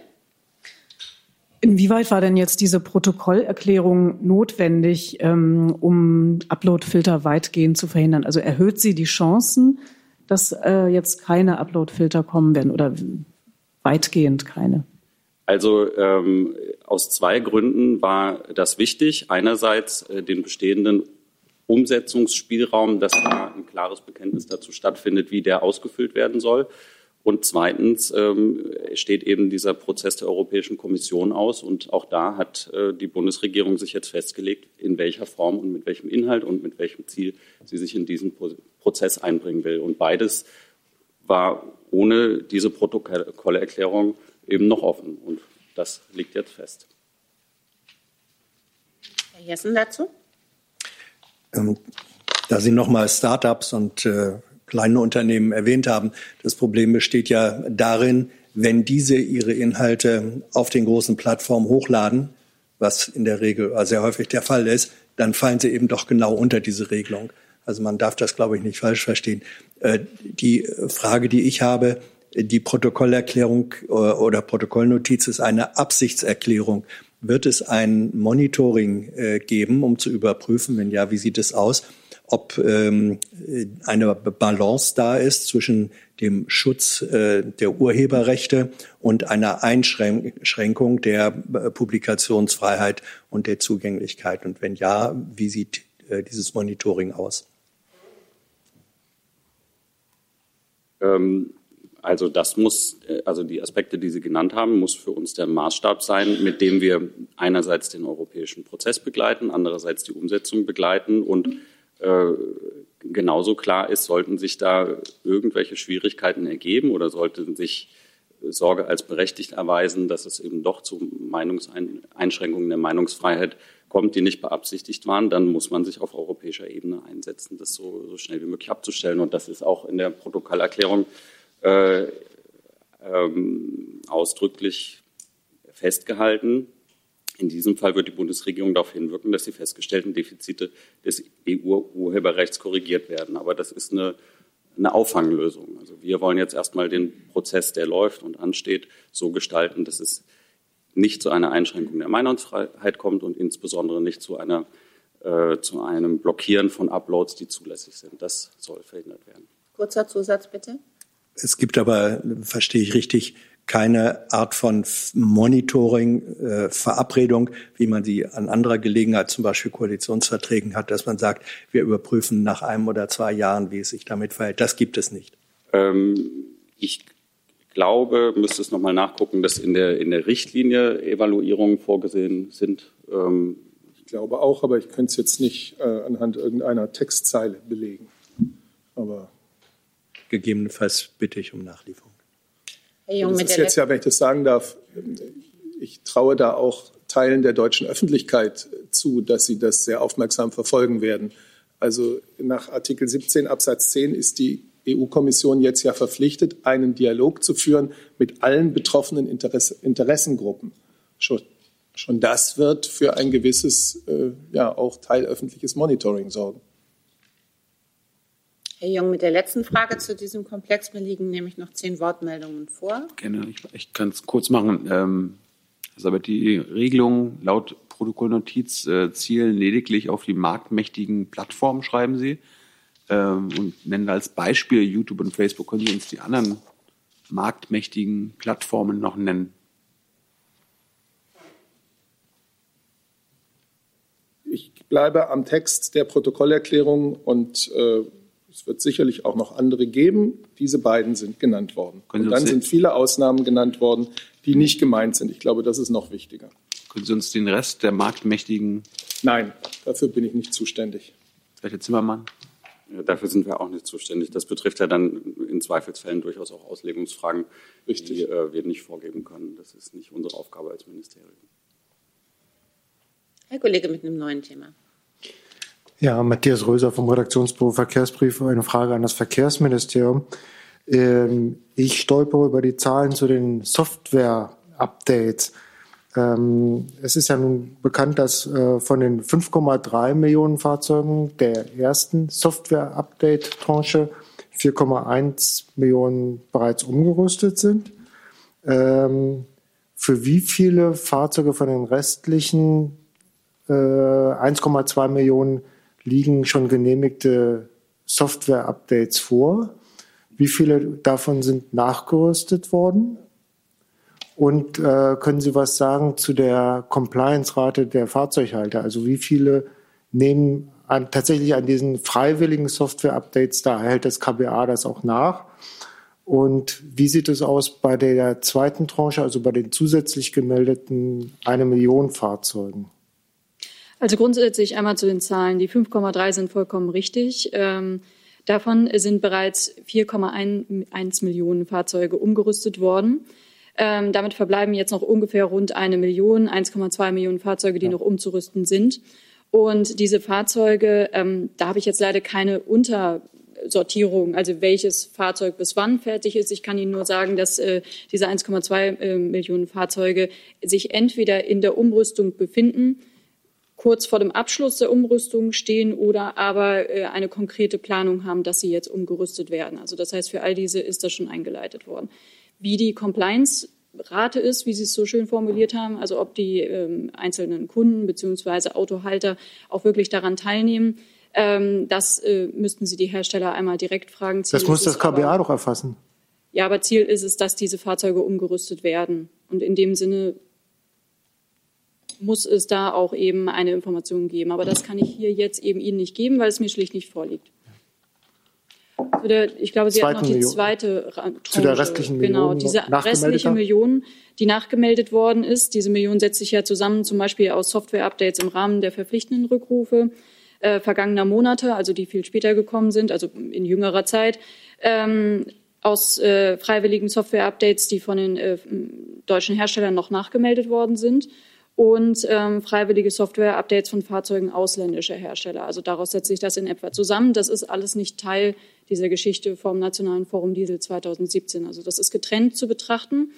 Inwieweit war denn jetzt diese Protokollerklärung notwendig, um Uploadfilter weitgehend zu verhindern? Also erhöht sie die Chancen, dass jetzt keine Uploadfilter kommen werden oder weitgehend keine? Also aus 2 Gründen war das wichtig. Einerseits den bestehenden Umsetzungsspielraum, dass da ein klares Bekenntnis dazu stattfindet, wie der ausgefüllt werden soll. Und zweitens steht eben dieser Prozess der Europäischen Kommission aus. Und auch da hat die Bundesregierung sich jetzt festgelegt, in welcher Form und mit welchem Inhalt und mit welchem Ziel sie sich in diesen Prozess einbringen will. Und beides war ohne diese Protokollerklärung eben noch offen. Und das liegt jetzt fest. Herr Jessen dazu? Da Sie nochmal Start-ups und kleine Unternehmen erwähnt haben, das Problem besteht ja darin, wenn diese ihre Inhalte auf den großen Plattformen hochladen, was in der Regel sehr häufig der Fall ist, dann fallen sie eben doch genau unter diese Regelung. Also man darf das, glaube ich, nicht falsch verstehen. Die Frage, die ich habe, die Protokollerklärung oder Protokollnotiz ist eine Absichtserklärung. Wird es ein Monitoring geben, um zu überprüfen, wenn ja, wie sieht es aus, ob eine Balance da ist zwischen dem Schutz der Urheberrechte und einer Einschränkung der Publikationsfreiheit und der Zugänglichkeit? Und wenn ja, wie sieht dieses Monitoring aus? Also das muss, also die Aspekte, die Sie genannt haben, muss für uns der Maßstab sein, mit dem wir einerseits den europäischen Prozess begleiten, andererseits die Umsetzung begleiten und genauso klar ist, sollten sich da irgendwelche Schwierigkeiten ergeben oder sollte sich Sorge als berechtigt erweisen, dass es eben doch zu Einschränkungen der Meinungsfreiheit kommt, die nicht beabsichtigt waren, dann muss man sich auf europäischer Ebene einsetzen, das so schnell wie möglich abzustellen. Und das ist auch in der Protokollerklärung ausdrücklich festgehalten. In diesem Fall wird die Bundesregierung darauf hinwirken, dass die festgestellten Defizite des EU-Urheberrechts korrigiert werden. Aber das ist eine Auffanglösung. Also wir wollen jetzt erstmal den Prozess, der läuft und ansteht, so gestalten, dass es nicht zu einer Einschränkung der Meinungsfreiheit kommt und insbesondere nicht zu einem Blockieren von Uploads, die zulässig sind. Das soll verhindert werden. Kurzer Zusatz bitte. Es gibt aber, verstehe ich richtig, keine Art von Monitoring, Verabredung, wie man sie an anderer Gelegenheit, zum Beispiel Koalitionsverträgen hat, dass man sagt, wir überprüfen nach 1 oder 2 Jahren, wie es sich damit verhält. Das gibt es nicht. Ich glaube, müsste es nochmal nachgucken, dass in der Richtlinie Evaluierungen vorgesehen sind. Ich glaube auch, aber ich könnte es jetzt nicht anhand irgendeiner Textzeile belegen. Aber gegebenenfalls bitte ich um Nachlieferung. Das ist jetzt ja, wenn ich das sagen darf, ich traue da auch Teilen der deutschen Öffentlichkeit zu, dass sie das sehr aufmerksam verfolgen werden. Also nach Artikel 17 Absatz 10 ist die EU-Kommission jetzt ja verpflichtet, einen Dialog zu führen mit allen betroffenen Interessengruppen. Schon das wird für ein gewisses, auch teilöffentliches Monitoring sorgen. Herr Jung, mit der letzten Frage zu diesem Komplex. Mir liegen nämlich noch 10 Wortmeldungen vor. Genau, ich kann es kurz machen. Also aber die Regelungen laut Protokollnotiz zielen lediglich auf die marktmächtigen Plattformen, schreiben Sie. Und nennen als Beispiel YouTube und Facebook. Können Sie uns die anderen marktmächtigen Plattformen noch nennen? Ich bleibe am Text der Protokollerklärung und es wird sicherlich auch noch andere geben. Diese beiden sind genannt worden. Und dann sind viele Ausnahmen genannt worden, die nicht gemeint sind. Ich glaube, das ist noch wichtiger. Können Sie uns den Rest der marktmächtigen? Nein, dafür bin ich nicht zuständig. Herr Zimmermann? Ja, dafür sind wir auch nicht zuständig. Das betrifft ja dann in Zweifelsfällen durchaus auch Auslegungsfragen, richtig, die wir nicht vorgeben können. Das ist nicht unsere Aufgabe als Ministerium. Herr Kollege mit einem neuen Thema. Ja, Matthias Röser vom Redaktionsbüro Verkehrsbrief. Eine Frage an das Verkehrsministerium. Ich stolpere über die Zahlen zu den Software-Updates. Es ist ja nun bekannt, dass von den 5,3 Millionen Fahrzeugen der ersten Software-Update-Tranche 4,1 Millionen bereits umgerüstet sind. Für wie viele Fahrzeuge von den restlichen 1,2 Millionen liegen schon genehmigte Software-Updates vor? Wie viele davon sind nachgerüstet worden? Und können Sie was sagen zu der Compliance-Rate der Fahrzeughalter? Also wie viele nehmen tatsächlich an diesen freiwilligen Software-Updates, da hält das KBA das auch nach? Und wie sieht es aus bei der zweiten Tranche, also bei den zusätzlich gemeldeten 1 Million Fahrzeugen? Also grundsätzlich einmal zu den Zahlen. Die 5,3 sind vollkommen richtig. Davon sind bereits 4,1 Millionen Fahrzeuge umgerüstet worden. Damit verbleiben jetzt noch ungefähr rund 1 Million, 1,2 Millionen Fahrzeuge, die noch umzurüsten sind. Und diese Fahrzeuge, da habe ich jetzt leider keine Untersortierung, also welches Fahrzeug bis wann fertig ist. Ich kann Ihnen nur sagen, dass diese 1,2 Millionen Fahrzeuge sich entweder in der Umrüstung befinden, kurz vor dem Abschluss der Umrüstung stehen oder aber eine konkrete Planung haben, dass sie jetzt umgerüstet werden. Also das heißt, für all diese ist das schon eingeleitet worden. Wie die Compliance-Rate ist, wie Sie es so schön formuliert haben, also ob die einzelnen Kunden bzw. Autohalter auch wirklich daran teilnehmen, das müssten Sie die Hersteller einmal direkt fragen. Ziel das muss das KBA aber, doch erfassen. Ja, aber Ziel ist es, dass diese Fahrzeuge umgerüstet werden. Und in dem Sinne muss es da auch eben eine Information geben. Aber das kann ich hier jetzt eben Ihnen nicht geben, weil es mir schlicht nicht vorliegt. Ich glaube, Sie hatten noch die zweite Tranche. Zu der restlichen Million. Genau, diese restliche Million, die nachgemeldet worden ist. Diese Million setzt sich ja zusammen zum Beispiel aus Software-Updates im Rahmen der verpflichtenden Rückrufe vergangener Monate, also die viel später gekommen sind, also in jüngerer Zeit, aus freiwilligen Software-Updates, die von den deutschen Herstellern noch nachgemeldet worden sind. Und freiwillige Software-Updates von Fahrzeugen ausländischer Hersteller. Also daraus setzt sich das in etwa zusammen. Das ist alles nicht Teil dieser Geschichte vom Nationalen Forum Diesel 2017. Also das ist getrennt zu betrachten.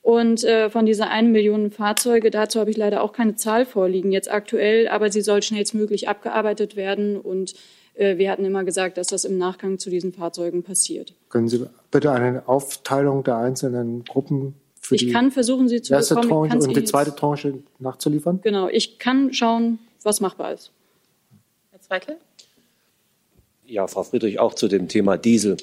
Und von dieser 1 Million Fahrzeuge, dazu habe ich leider auch keine Zahl vorliegen jetzt aktuell, aber sie soll schnellstmöglich abgearbeitet werden. Und wir hatten immer gesagt, dass das im Nachgang zu diesen Fahrzeugen passiert. Können Sie bitte eine Aufteilung der einzelnen Gruppen Ich kann versuchen, sie zu erste bekommen. Tranche und die zweite Tranche nachzuliefern? Genau, ich kann schauen, was machbar ist. Herr Zweigl? Ja, Frau Friedrich, auch zu dem Thema Diesel.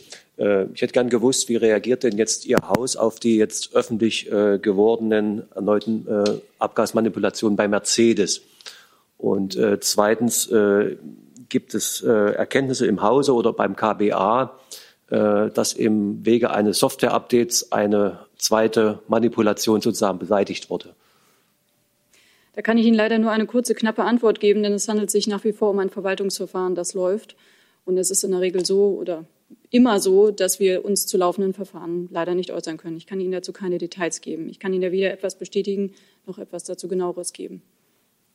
Ich hätte gern gewusst, wie reagiert denn jetzt Ihr Haus auf die jetzt öffentlich gewordenen erneuten Abgasmanipulationen bei Mercedes? Und zweitens, gibt es Erkenntnisse im Hause oder beim KBA, dass im Wege eines Software-Updates eine zweite Manipulation sozusagen beseitigt wurde? Da kann ich Ihnen leider nur eine kurze, knappe Antwort geben, denn es handelt sich nach wie vor um ein Verwaltungsverfahren, das läuft. Und es ist in der Regel so oder immer so, dass wir uns zu laufenden Verfahren leider nicht äußern können. Ich kann Ihnen dazu keine Details geben. Ich kann Ihnen da weder etwas bestätigen, noch etwas dazu Genaueres geben.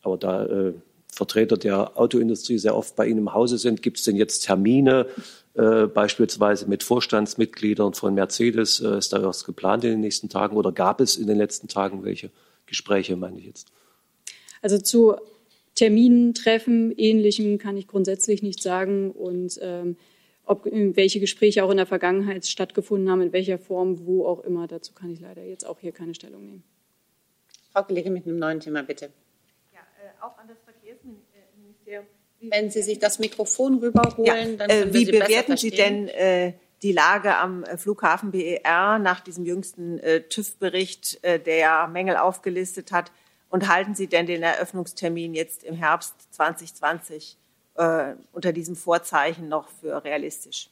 Aber da Vertreter der Autoindustrie sehr oft bei Ihnen im Hause sind, gibt es denn jetzt Termine, beispielsweise mit Vorstandsmitgliedern von Mercedes? Ist da was geplant in den nächsten Tagen oder gab es in den letzten Tagen welche Gespräche, meine ich jetzt? Also zu Terminen, Treffen, Ähnlichem kann ich grundsätzlich nichts sagen und ob welche Gespräche auch in der Vergangenheit stattgefunden haben, in welcher Form, wo auch immer, dazu kann ich leider jetzt auch hier keine Stellung nehmen. Frau Kollegin, mit einem neuen Thema, bitte. Ja, auch an das Verkehrsministerium. Wenn Sie sich das Mikrofon rüberholen, ja, dann können wir Sie besser verstehen. Wie bewerten Sie denn die Lage am Flughafen BER nach diesem jüngsten TÜV-Bericht, der ja Mängel aufgelistet hat? Und halten Sie denn den Eröffnungstermin jetzt im Herbst 2020 unter diesem Vorzeichen noch für realistisch?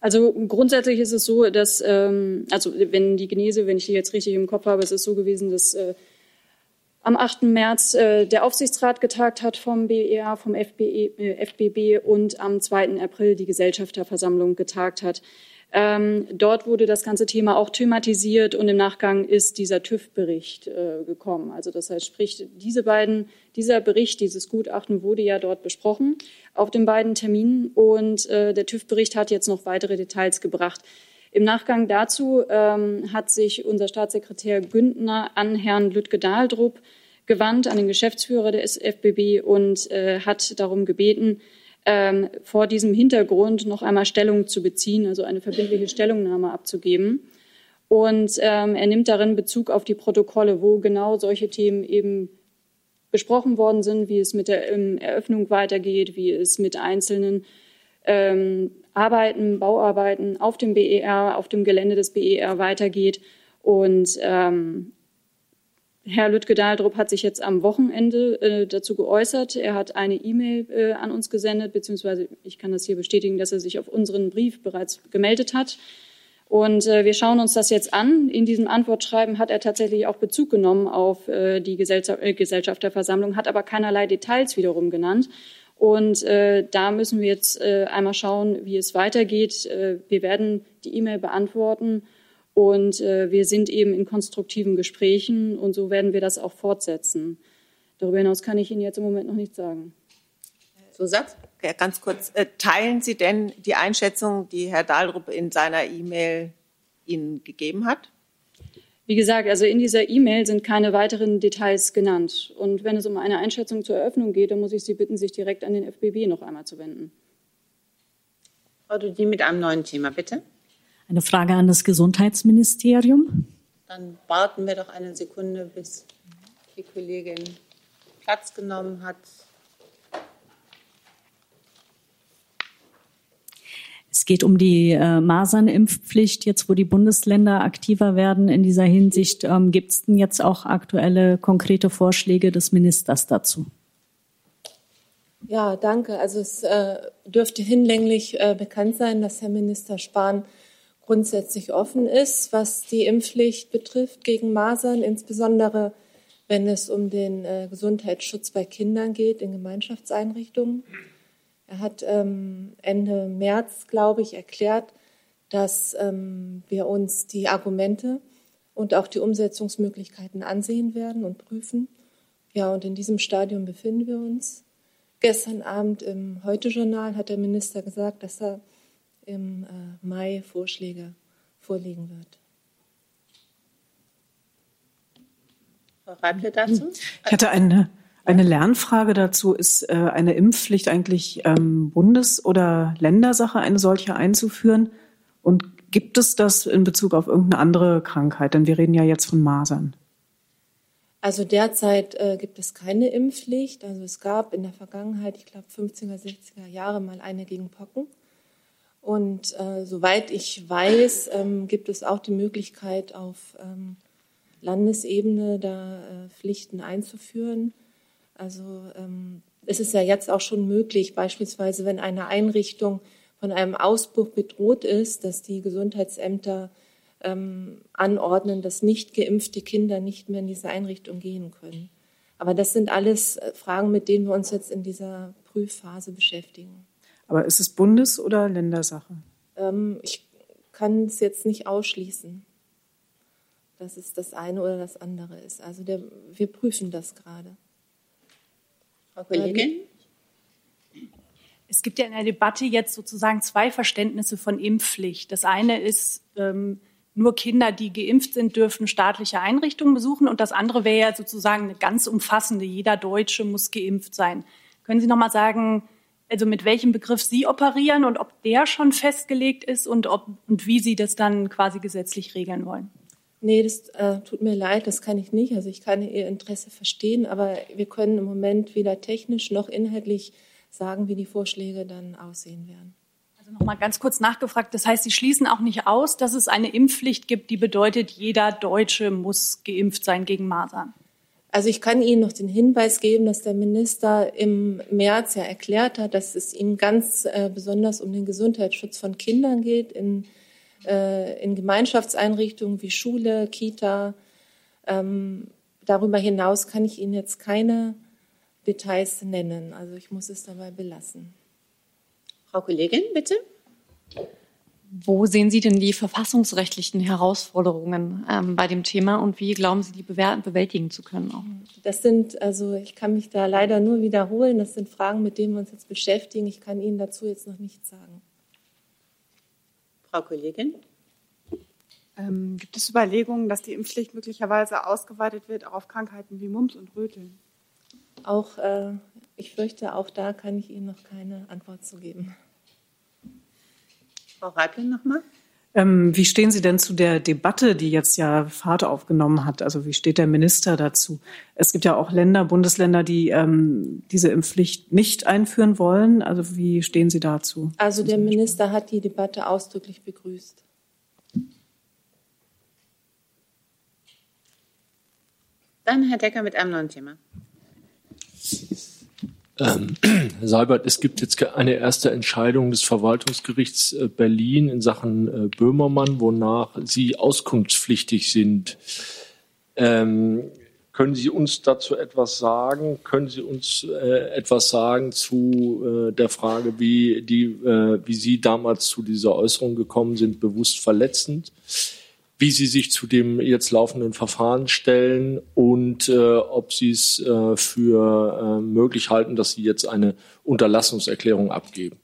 Also grundsätzlich ist es so, dass, also wenn die Genese, wenn ich die jetzt richtig im Kopf habe, es ist so gewesen, dass am 8. März der Aufsichtsrat getagt hat vom BER, vom FBB und am 2. April die Gesellschafterversammlung getagt hat. Dort wurde das ganze Thema auch thematisiert und im Nachgang ist dieser TÜV-Bericht gekommen. Also das heißt, sprich, dieser Bericht, dieses Gutachten wurde ja dort besprochen auf den beiden Terminen und der TÜV-Bericht hat jetzt noch weitere Details gebracht. Im Nachgang dazu hat sich unser Staatssekretär Güntner an Herrn Lütke Daldrup gewandt, an den Geschäftsführer des FBB und hat darum gebeten, vor diesem Hintergrund noch einmal Stellung zu beziehen, also eine verbindliche Stellungnahme abzugeben. Und er nimmt darin Bezug auf die Protokolle, wo genau solche Themen eben besprochen worden sind, wie es mit der Eröffnung weitergeht, wie es mit einzelnen Bauarbeiten auf dem BER, auf dem Gelände des BER weitergeht. Und Herr Lütke Daldrup hat sich jetzt am Wochenende dazu geäußert. Er hat eine E-Mail an uns gesendet, beziehungsweise ich kann das hier bestätigen, dass er sich auf unseren Brief bereits gemeldet hat. Und wir schauen uns das jetzt an. In diesem Antwortschreiben hat er tatsächlich auch Bezug genommen auf die Gesellschafterversammlung, hat aber keinerlei Details wiederum genannt. Und da müssen wir jetzt einmal schauen, wie es weitergeht. Wir werden die E-Mail beantworten Und wir sind eben in konstruktiven Gesprächen und so werden wir das auch fortsetzen. Darüber hinaus kann ich Ihnen jetzt im Moment noch nichts sagen. Zusatz? Okay, ganz kurz. Teilen Sie denn die Einschätzung, die Herr Daldrup in seiner E-Mail Ihnen gegeben hat? Wie gesagt, also in dieser E-Mail sind keine weiteren Details genannt. Und wenn es um eine Einschätzung zur Eröffnung geht, dann muss ich Sie bitten, sich direkt an den FBB noch einmal zu wenden. Frau Dodi mit einem neuen Thema, bitte. Eine Frage an das Gesundheitsministerium. Dann warten wir doch eine Sekunde, bis die Kollegin Platz genommen hat. Es geht um die Masernimpfpflicht, jetzt wo die Bundesländer aktiver werden. In dieser Hinsicht gibt es denn jetzt auch aktuelle, konkrete Vorschläge des Ministers dazu? Ja, danke. Also es dürfte hinlänglich bekannt sein, dass Herr Minister Spahn grundsätzlich offen ist, was die Impfpflicht betrifft gegen Masern, insbesondere wenn es um den Gesundheitsschutz bei Kindern geht in Gemeinschaftseinrichtungen. Er hat Ende März, glaube ich, erklärt, dass wir uns die Argumente und auch die Umsetzungsmöglichkeiten ansehen werden und prüfen. Ja, und in diesem Stadium befinden wir uns. Gestern Abend im Heute-Journal hat der Minister gesagt, dass er im Mai Vorschläge vorlegen wird. Frau Reibler dazu? Ich hatte eine Lernfrage dazu. Ist eine Impfpflicht eigentlich Bundes- oder Ländersache, eine solche einzuführen? Und gibt es das in Bezug auf irgendeine andere Krankheit? Denn wir reden ja jetzt von Masern. Also derzeit gibt es keine Impfpflicht. Also es gab in der Vergangenheit, ich glaube 50er, 60er Jahre mal eine gegen Pocken. Und soweit ich weiß, gibt es auch die Möglichkeit, auf Landesebene da Pflichten einzuführen. Also es ist ja jetzt auch schon möglich, beispielsweise wenn eine Einrichtung von einem Ausbruch bedroht ist, dass die Gesundheitsämter anordnen, dass nicht geimpfte Kinder nicht mehr in diese Einrichtung gehen können. Aber das sind alles Fragen, mit denen wir uns jetzt in dieser Prüfphase beschäftigen. Aber ist es Bundes- oder Ländersache? Ich kann es jetzt nicht ausschließen, dass es das eine oder das andere ist. Also wir prüfen das gerade. Frau Kollegin? Es gibt ja in der Debatte jetzt sozusagen zwei Verständnisse von Impfpflicht. Das eine ist, nur Kinder, die geimpft sind, dürfen staatliche Einrichtungen besuchen. Und das andere wäre ja sozusagen eine ganz umfassende. Jeder Deutsche muss geimpft sein. Können Sie noch mal sagen, also mit welchem Begriff Sie operieren und ob der schon festgelegt ist und wie Sie das dann quasi gesetzlich regeln wollen? Nee, das tut mir leid, das kann ich nicht. Also ich kann Ihr Interesse verstehen, aber wir können im Moment weder technisch noch inhaltlich sagen, wie die Vorschläge dann aussehen werden. Also nochmal ganz kurz nachgefragt, das heißt, Sie schließen auch nicht aus, dass es eine Impfpflicht gibt, die bedeutet, jeder Deutsche muss geimpft sein gegen Masern? Also ich kann Ihnen noch den Hinweis geben, dass der Minister im März ja erklärt hat, dass es ihm ganz besonders um den Gesundheitsschutz von Kindern geht in Gemeinschaftseinrichtungen wie Schule, Kita. Darüber hinaus kann ich Ihnen jetzt keine Details nennen. Also ich muss es dabei belassen. Frau Kollegin, bitte. Wo sehen Sie denn die verfassungsrechtlichen Herausforderungen bei dem Thema und wie glauben Sie, die bewältigen zu können auch? Das sind, also ich kann mich da leider nur wiederholen, das sind Fragen, mit denen wir uns jetzt beschäftigen. Ich kann Ihnen dazu jetzt noch nichts sagen. Frau Kollegin. Gibt es Überlegungen, dass die Impfpflicht möglicherweise ausgeweitet wird auf Krankheiten wie Mumps und Röteln? Auch, ich fürchte, auch da kann ich Ihnen noch keine Antwort zu geben. Frau Reiblin nochmal. Wie stehen Sie denn zu der Debatte, die jetzt ja Fahrt aufgenommen hat? Also wie steht der Minister dazu? Es gibt ja auch Länder, Bundesländer, die diese Impfpflicht nicht einführen wollen. Also wie stehen Sie dazu? Also der Minister hat die Debatte ausdrücklich begrüßt. Dann Herr Decker mit einem neuen Thema. Seibert, es gibt jetzt eine erste Entscheidung des Verwaltungsgerichts Berlin in Sachen Böhmermann, wonach Sie auskunftspflichtig sind. Können Sie uns dazu etwas sagen? Können Sie uns etwas sagen zu der Frage, wie Sie damals zu dieser Äußerung gekommen sind, bewusst verletzend? wie Sie sich zu dem jetzt laufenden Verfahren stellen und ob Sie es für möglich halten, dass Sie jetzt eine Unterlassungserklärung abgeben.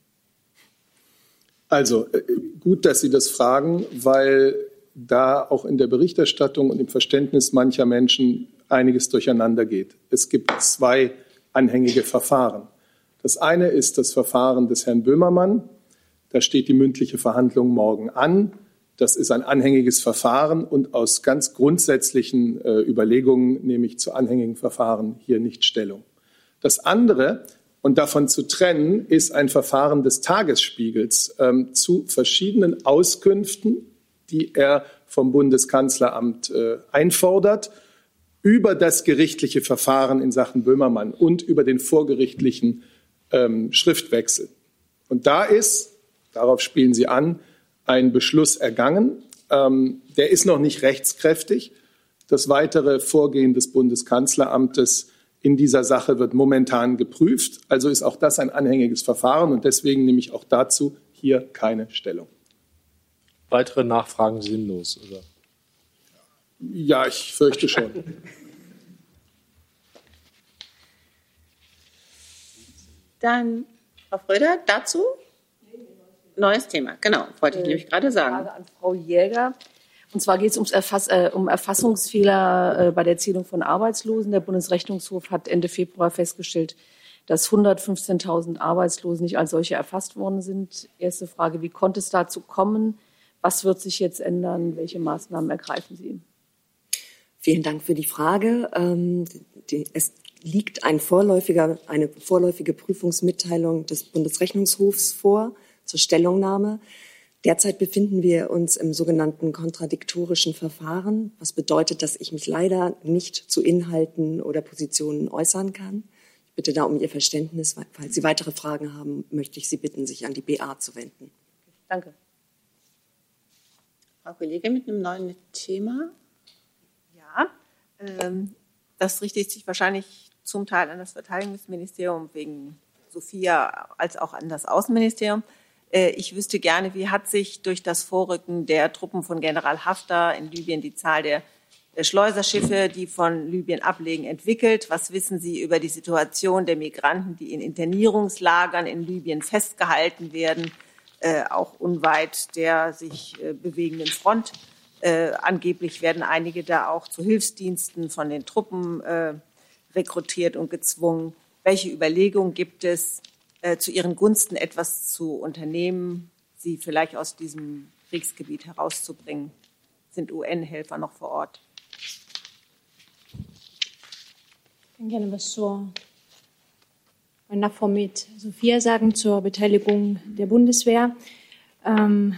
Also gut, dass Sie das fragen, weil da auch in der Berichterstattung und im Verständnis mancher Menschen einiges durcheinander geht. Es gibt zwei anhängige Verfahren. Das eine ist das Verfahren des Herrn Böhmermann. Da steht die mündliche Verhandlung morgen an. Das ist ein anhängiges Verfahren und aus ganz grundsätzlichen Überlegungen nehme ich zu anhängigen Verfahren hier nicht Stellung. Das andere, und davon zu trennen, ist ein Verfahren des Tagesspiegels zu verschiedenen Auskünften, die er vom Bundeskanzleramt einfordert, über das gerichtliche Verfahren in Sachen Böhmermann und über den vorgerichtlichen Schriftwechsel. Und da ist, darauf spielen Sie an, ein Beschluss ergangen. Der ist noch nicht rechtskräftig. Das weitere Vorgehen des Bundeskanzleramtes in dieser Sache wird momentan geprüft. Also ist auch das ein anhängiges Verfahren und deswegen nehme ich auch dazu hier keine Stellung. Weitere Nachfragen sinnlos, oder? Ja, ich fürchte schon. Dann Frau Fröder dazu. Neues Thema, genau, wollte ich nämlich gerade sagen. Frage an Frau Jäger. Und zwar geht es um Erfassungsfehler bei der Zählung von Arbeitslosen. Der Bundesrechnungshof hat Ende Februar festgestellt, dass 115.000 Arbeitslose nicht als solche erfasst worden sind. Erste Frage, wie konnte es dazu kommen? Was wird sich jetzt ändern? Welche Maßnahmen ergreifen Sie? Vielen Dank für die Frage. Es liegt eine vorläufige Prüfungsmitteilung des Bundesrechnungshofs vor zur Stellungnahme. Derzeit befinden wir uns im sogenannten kontradiktorischen Verfahren, was bedeutet, dass ich mich leider nicht zu Inhalten oder Positionen äußern kann. Ich bitte da um Ihr Verständnis. Falls Sie weitere Fragen haben, möchte ich Sie bitten, sich an die BA zu wenden. Danke. Frau Kollegin mit einem neuen Thema. Ja, das richtet sich wahrscheinlich zum Teil an das Verteidigungsministerium wegen Sophia als auch an das Außenministerium. Ich wüsste gerne, wie hat sich durch das Vorrücken der Truppen von General Haftar in Libyen die Zahl der Schleuserschiffe, die von Libyen ablegen, entwickelt? Was wissen Sie über die Situation der Migranten, die in Internierungslagern in Libyen festgehalten werden, auch unweit der sich bewegenden Front? Angeblich werden einige da auch zu Hilfsdiensten von den Truppen rekrutiert und gezwungen. Welche Überlegungen gibt es, zu Ihren Gunsten etwas zu unternehmen, sie vielleicht aus diesem Kriegsgebiet herauszubringen? Sind UN-Helfer noch vor Ort? Ich kann gerne was zur Nachfrage mit Sophia sagen, zur Beteiligung der Bundeswehr. Am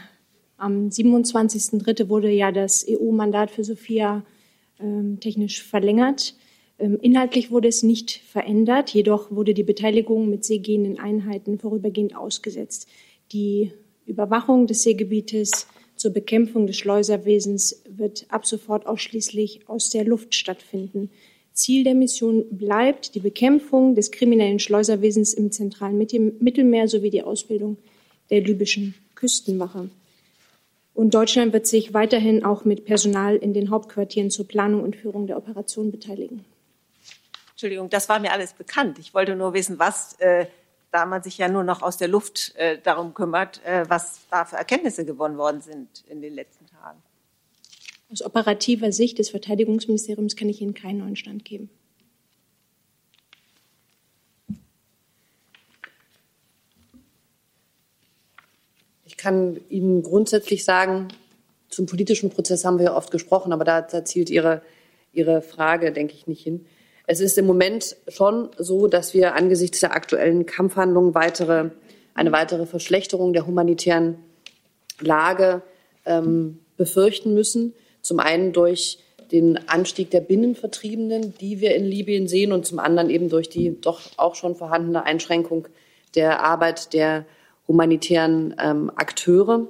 27.03. wurde ja das EU-Mandat für Sophia technisch verlängert. Inhaltlich wurde es nicht verändert, jedoch wurde die Beteiligung mit seegehenden Einheiten vorübergehend ausgesetzt. Die Überwachung des Seegebietes zur Bekämpfung des Schleuserwesens wird ab sofort ausschließlich aus der Luft stattfinden. Ziel der Mission bleibt die Bekämpfung des kriminellen Schleuserwesens im zentralen Mittelmeer sowie die Ausbildung der libyschen Küstenwache. Und Deutschland wird sich weiterhin auch mit Personal in den Hauptquartieren zur Planung und Führung der Operation beteiligen. Entschuldigung, das war mir alles bekannt. Ich wollte nur wissen, was, da man sich ja nur noch aus der Luft darum kümmert, was da für Erkenntnisse gewonnen worden sind in den letzten Tagen. Aus operativer Sicht des Verteidigungsministeriums kann ich Ihnen keinen neuen Stand geben. Ich kann Ihnen grundsätzlich sagen, zum politischen Prozess haben wir ja oft gesprochen, aber da zielt Ihre Frage, denke ich, nicht hin. Es ist im Moment schon so, dass wir angesichts der aktuellen Kampfhandlungen eine weitere Verschlechterung der humanitären Lage befürchten müssen. Zum einen durch den Anstieg der Binnenvertriebenen, die wir in Libyen sehen, und zum anderen eben durch die doch auch schon vorhandene Einschränkung der Arbeit der humanitären Akteure.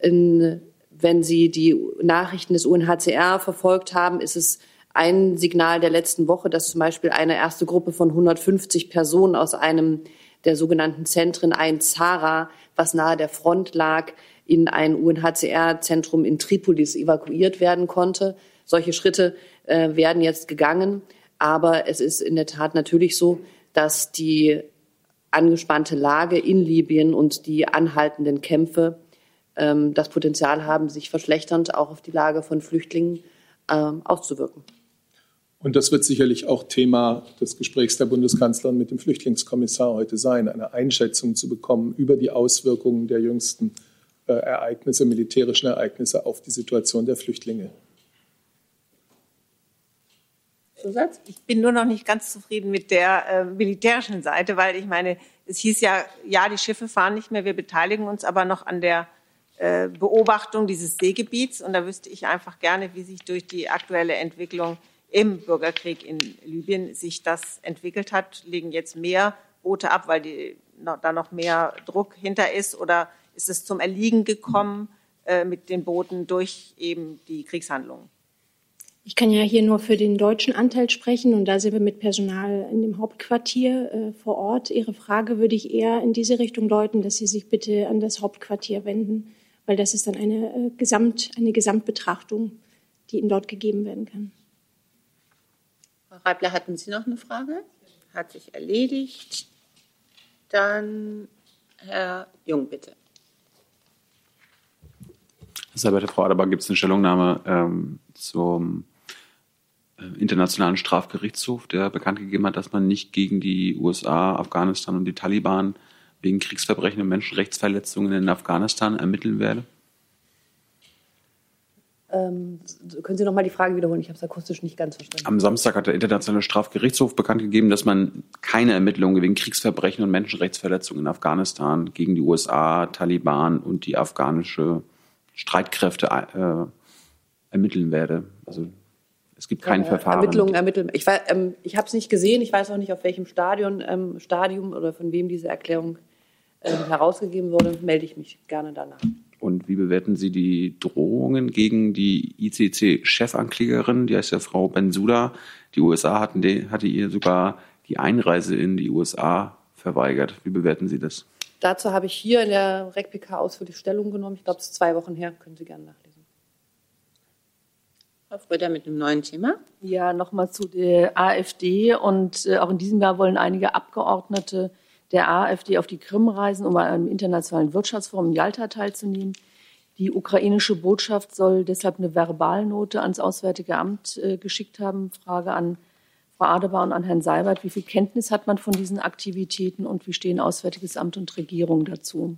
Wenn Sie die Nachrichten des UNHCR verfolgt haben, ist es ein Signal der letzten Woche, dass zum Beispiel eine erste Gruppe von 150 Personen aus einem der sogenannten Zentren Ain Zara, was nahe der Front lag, in ein UNHCR-Zentrum in Tripolis evakuiert werden konnte. Solche Schritte werden jetzt gegangen. Aber es ist in der Tat natürlich so, dass die angespannte Lage in Libyen und die anhaltenden Kämpfe das Potenzial haben, sich verschlechternd auch auf die Lage von Flüchtlingen auszuwirken. Und das wird sicherlich auch Thema des Gesprächs der Bundeskanzlerin mit dem Flüchtlingskommissar heute sein, eine Einschätzung zu bekommen über die Auswirkungen der jüngsten Ereignisse, militärischen Ereignisse auf die Situation der Flüchtlinge. Zusatz? Ich bin nur noch nicht ganz zufrieden mit der militärischen Seite, weil ich meine, es hieß ja, die Schiffe fahren nicht mehr, wir beteiligen uns aber noch an der Beobachtung dieses Seegebiets. Und da wüsste ich einfach gerne, wie sich durch die aktuelle Entwicklung im Bürgerkrieg in Libyen sich das entwickelt hat. Legen jetzt mehr Boote ab, weil da noch mehr Druck hinter ist? Oder ist es zum Erliegen gekommen mit den Booten durch eben die Kriegshandlungen? Ich kann ja hier nur für den deutschen Anteil sprechen und da sind wir mit Personal in dem Hauptquartier vor Ort. Ihre Frage würde ich eher in diese Richtung deuten, dass Sie sich bitte an das Hauptquartier wenden, weil das ist dann eine Gesamtbetrachtung, die Ihnen dort gegeben werden kann. Frau Reibler, hatten Sie noch eine Frage? Hat sich erledigt. Dann Herr Jung, bitte. Herr Seibert, Frau Adebar, gibt es eine Stellungnahme zum Internationalen Strafgerichtshof, der bekannt gegeben hat, dass man nicht gegen die USA, Afghanistan und die Taliban wegen Kriegsverbrechen und Menschenrechtsverletzungen in Afghanistan ermitteln werde? Können Sie noch mal die Frage wiederholen? Ich habe es akustisch nicht ganz verstanden. Am Samstag hat der Internationale Strafgerichtshof bekannt gegeben, dass man keine Ermittlungen wegen Kriegsverbrechen und Menschenrechtsverletzungen in Afghanistan gegen die USA, Taliban und die afghanische Streitkräfte ermitteln werde. Also es gibt kein Verfahren. Ermittlungen. Ich habe es nicht gesehen. Ich weiß auch nicht, auf welchem Stadium oder von wem diese Erklärung herausgegeben wurde. Melde ich mich gerne danach. Und wie bewerten Sie die Drohungen gegen die ICC-Chefanklägerin, die heißt ja Frau Bensouda? Die USA hatte ihr sogar die Einreise in die USA verweigert. Wie bewerten Sie das? Dazu habe ich hier in der RegPK ausführlich Stellung genommen. Ich glaube, es ist 2 Wochen her. Können Sie gerne nachlesen. Frau Fröder mit einem neuen Thema. Ja, nochmal zu der AfD. Und auch in diesem Jahr wollen einige Abgeordnete der AfD auf die Krim reisen, um an einem internationalen Wirtschaftsforum in Jalta teilzunehmen. Die ukrainische Botschaft soll deshalb eine Verbalnote ans Auswärtige Amt geschickt haben. Frage an Frau Adebar und an Herrn Seibert. Wie viel Kenntnis hat man von diesen Aktivitäten und wie stehen Auswärtiges Amt und Regierung dazu?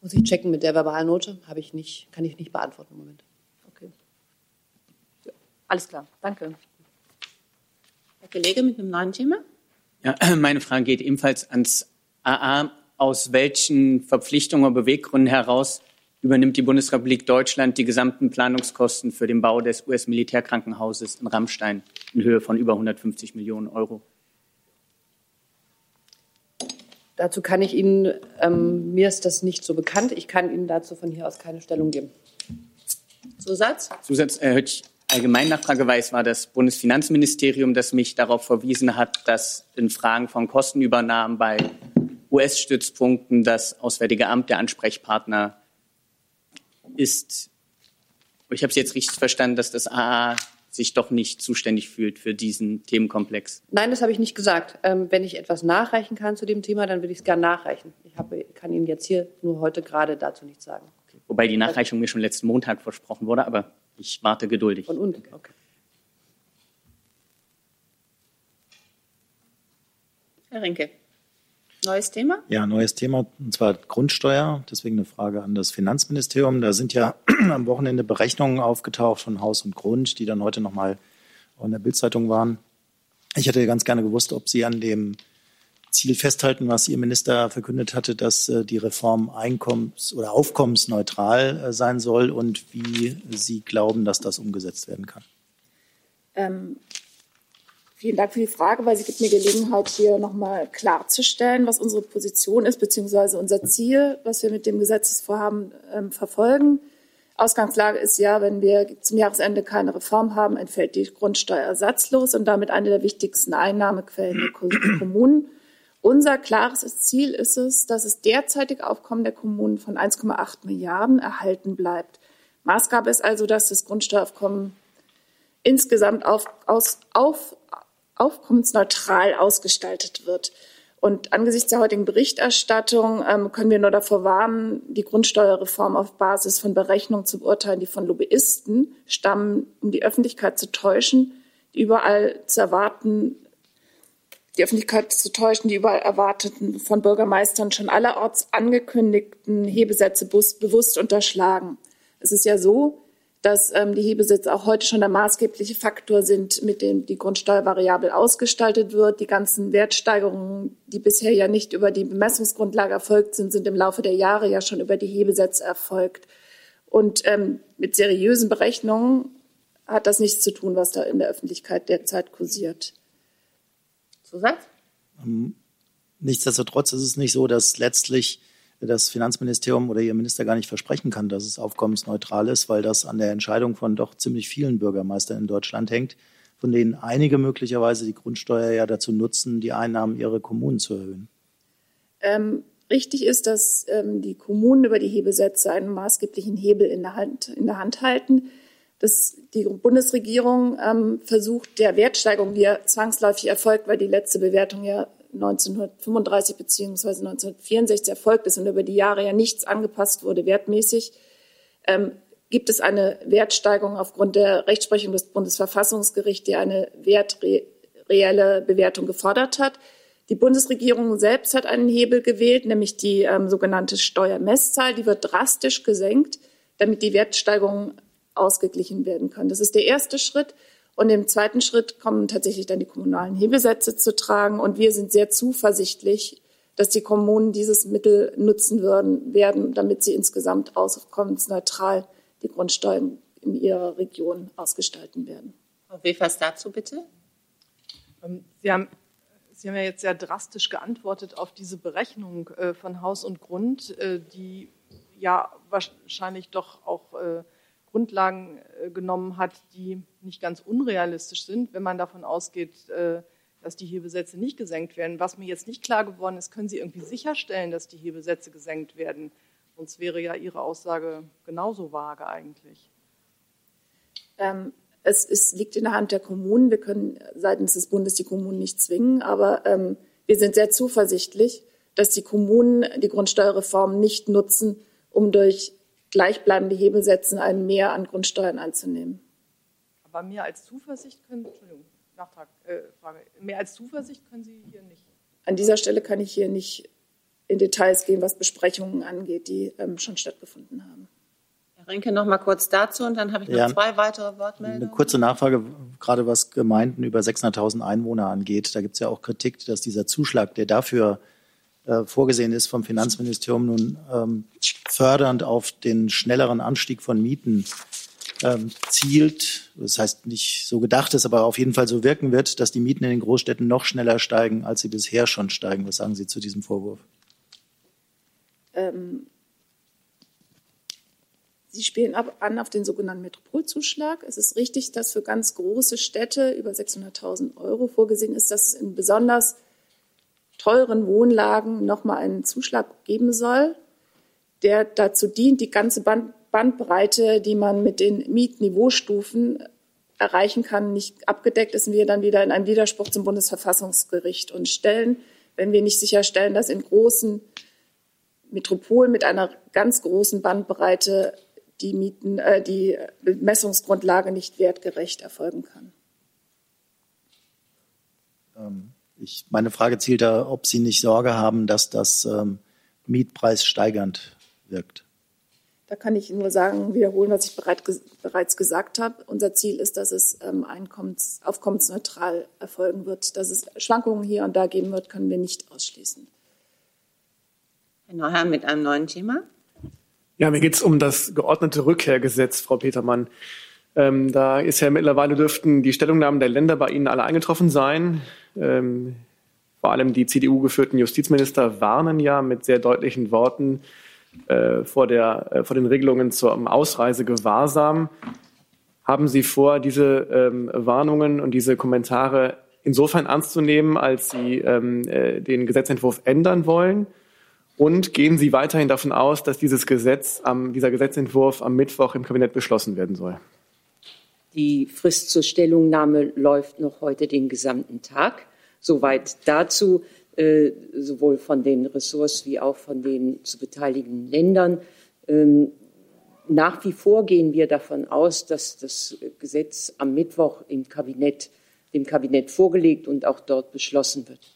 Muss ich checken mit der Verbalnote? Kann ich nicht beantworten im Moment. Okay. Ja, alles klar, danke. Herr Kollege mit einem neuen Thema. Ja, meine Frage geht ebenfalls ans AA. Aus welchen Verpflichtungen und Beweggründen heraus übernimmt die Bundesrepublik Deutschland die gesamten Planungskosten für den Bau des US-Militärkrankenhauses in Ramstein in Höhe von über 150 Millionen Euro? Dazu kann ich Ihnen, mir ist das nicht so bekannt, ich kann Ihnen dazu von hier aus keine Stellung geben. Zusatz? Zusatz hätte ich allgemein Nachfrage, weil es war das Bundesfinanzministerium, das mich darauf verwiesen hat, dass in Fragen von Kostenübernahmen bei US-Stützpunkten das Auswärtige Amt der Ansprechpartner ist. Ich habe es jetzt richtig verstanden, dass das AA sich doch nicht zuständig fühlt für diesen Themenkomplex. Nein, das habe ich nicht gesagt. Wenn ich etwas nachreichen kann zu dem Thema, dann will ich es gerne nachreichen. Ich kann Ihnen jetzt hier nur heute gerade dazu nichts sagen. Okay. Wobei die Nachreichung mir schon letzten Montag versprochen wurde, aber ich warte geduldig. Von unten, okay. Herr Rinke, neues Thema? Ja, neues Thema, und zwar Grundsteuer. Deswegen eine Frage an das Finanzministerium. Da sind ja am Wochenende Berechnungen aufgetaucht von Haus und Grund, die dann heute nochmal in der Bildzeitung waren. Ich hätte ganz gerne gewusst, ob Sie an dem Ziel festhalten, was Ihr Minister verkündet hatte, dass die Reform einkommens- oder aufkommensneutral sein soll und wie Sie glauben, dass das umgesetzt werden kann. Vielen Dank für die Frage, weil sie gibt mir Gelegenheit, hier nochmal klarzustellen, was unsere Position ist, beziehungsweise unser Ziel, was wir mit dem Gesetzesvorhaben verfolgen. Ausgangslage ist ja, wenn wir zum Jahresende keine Reform haben, entfällt die Grundsteuer ersatzlos und damit eine der wichtigsten Einnahmequellen der Kommunen. Unser klares Ziel ist es, dass das derzeitige Aufkommen der Kommunen von 1,8 Milliarden erhalten bleibt. Maßgabe ist also, dass das Grundsteueraufkommen insgesamt aufkommensneutral ausgestaltet wird. Und angesichts der heutigen Berichterstattung können wir nur davor warnen, die Grundsteuerreform auf Basis von Berechnungen zu beurteilen, die von Lobbyisten stammen, um die Öffentlichkeit zu täuschen, die überall erwarteten, von Bürgermeistern schon allerorts angekündigten Hebesätze bewusst unterschlagen. Es ist ja so, dass die Hebesätze auch heute schon der maßgebliche Faktor sind, mit dem die Grundsteuer variabel ausgestaltet wird. Die ganzen Wertsteigerungen, die bisher ja nicht über die Bemessungsgrundlage erfolgt sind, sind im Laufe der Jahre ja schon über die Hebesätze erfolgt. Und mit seriösen Berechnungen hat das nichts zu tun, was da in der Öffentlichkeit derzeit kursiert. Zusatz? Nichtsdestotrotz ist es nicht so, dass letztlich das Finanzministerium oder Ihr Minister gar nicht versprechen kann, dass es aufkommensneutral ist, weil das an der Entscheidung von doch ziemlich vielen Bürgermeistern in Deutschland hängt, von denen einige möglicherweise die Grundsteuer ja dazu nutzen, die Einnahmen ihrer Kommunen zu erhöhen. Richtig ist, dass die Kommunen über die Hebesätze einen maßgeblichen Hebel in der Hand halten. Dass die Bundesregierung versucht, der Wertsteigerung, die ja zwangsläufig erfolgt, weil die letzte Bewertung ja 1935 bzw. 1964 erfolgt ist und über die Jahre ja nichts angepasst wurde wertmäßig, gibt es eine Wertsteigerung aufgrund der Rechtsprechung des Bundesverfassungsgerichts, die eine wertreelle Bewertung gefordert hat. Die Bundesregierung selbst hat einen Hebel gewählt, nämlich die sogenannte Steuermesszahl. Die wird drastisch gesenkt, damit die Wertsteigerung ausgeglichen werden kann. Das ist der erste Schritt. Und im zweiten Schritt kommen tatsächlich dann die kommunalen Hebesätze zu tragen. Und wir sind sehr zuversichtlich, dass die Kommunen dieses Mittel nutzen werden, damit sie insgesamt auskommensneutral die Grundsteuern in ihrer Region ausgestalten werden. Frau Wefers, dazu bitte. Sie haben ja jetzt sehr drastisch geantwortet auf diese Berechnung von Haus und Grund, die ja wahrscheinlich doch auch Grundlagen genommen hat, die nicht ganz unrealistisch sind, wenn man davon ausgeht, dass die Hebesätze nicht gesenkt werden. Was mir jetzt nicht klar geworden ist, können Sie irgendwie sicherstellen, dass die Hebesätze gesenkt werden? Sonst wäre ja Ihre Aussage genauso vage eigentlich. Es liegt in der Hand der Kommunen. Wir können seitens des Bundes die Kommunen nicht zwingen, aber wir sind sehr zuversichtlich, dass die Kommunen die Grundsteuerreform nicht nutzen, um durch gleichbleibende Hebesätze ein Mehr an Grundsteuern anzunehmen. Aber mehr als Zuversicht können Sie hier nicht? An dieser Stelle kann ich hier nicht in Details gehen, was Besprechungen angeht, die schon stattgefunden haben. Herr Rinke, noch mal kurz dazu und dann habe ich noch zwei weitere Wortmeldungen. Eine kurze Nachfrage, gerade was Gemeinden über 600.000 Einwohner angeht. Da gibt es ja auch Kritik, dass dieser Zuschlag, der dafür vorgesehen ist vom Finanzministerium, nun fördernd auf den schnelleren Anstieg von Mieten zielt. Das heißt, nicht so gedacht ist, aber auf jeden Fall so wirken wird, dass die Mieten in den Großstädten noch schneller steigen, als sie bisher schon steigen. Was sagen Sie zu diesem Vorwurf? Sie spielen an auf den sogenannten Metropolzuschlag. Es ist richtig, dass für ganz große Städte über 600.000 Euro vorgesehen ist, dass es in besonders teuren Wohnlagen nochmal einen Zuschlag geben soll, der dazu dient, die ganze Bandbreite, die man mit den Mietniveaustufen erreichen kann, nicht abgedeckt ist und wir dann wieder in einem Widerspruch zum Bundesverfassungsgericht uns stellen, wenn wir nicht sicherstellen, dass in großen Metropolen mit einer ganz großen Bandbreite die Bemessungsgrundlage nicht wertgerecht erfolgen kann. Meine Frage zielt da, ob Sie nicht Sorge haben, dass das mietpreissteigernd wirkt. Da kann ich nur wiederholen, was ich bereits gesagt habe. Unser Ziel ist, dass es aufkommensneutral erfolgen wird. Dass es Schwankungen hier und da geben wird, können wir nicht ausschließen. Herr Neuherr mit einem neuen Thema. Ja, mir geht es um das geordnete Rückkehrgesetz, Frau Petermann. Da ist ja mittlerweile, dürften die Stellungnahmen der Länder bei Ihnen alle eingetroffen sein. Vor allem die CDU-geführten Justizminister warnen ja mit sehr deutlichen Worten vor den Regelungen zum Ausreisegewahrsam. Haben Sie vor, diese Warnungen und diese Kommentare insofern ernst zu nehmen, als sie den Gesetzentwurf ändern wollen. Und gehen Sie weiterhin davon aus, dass dieser Gesetzentwurf am Mittwoch im Kabinett beschlossen werden soll? Die Frist zur Stellungnahme läuft noch heute den gesamten Tag. Soweit dazu, sowohl von den Ressorts wie auch von den zu beteiligenden Ländern. Nach wie vor gehen wir davon aus, dass das Gesetz am Mittwoch dem Kabinett vorgelegt und auch dort beschlossen wird.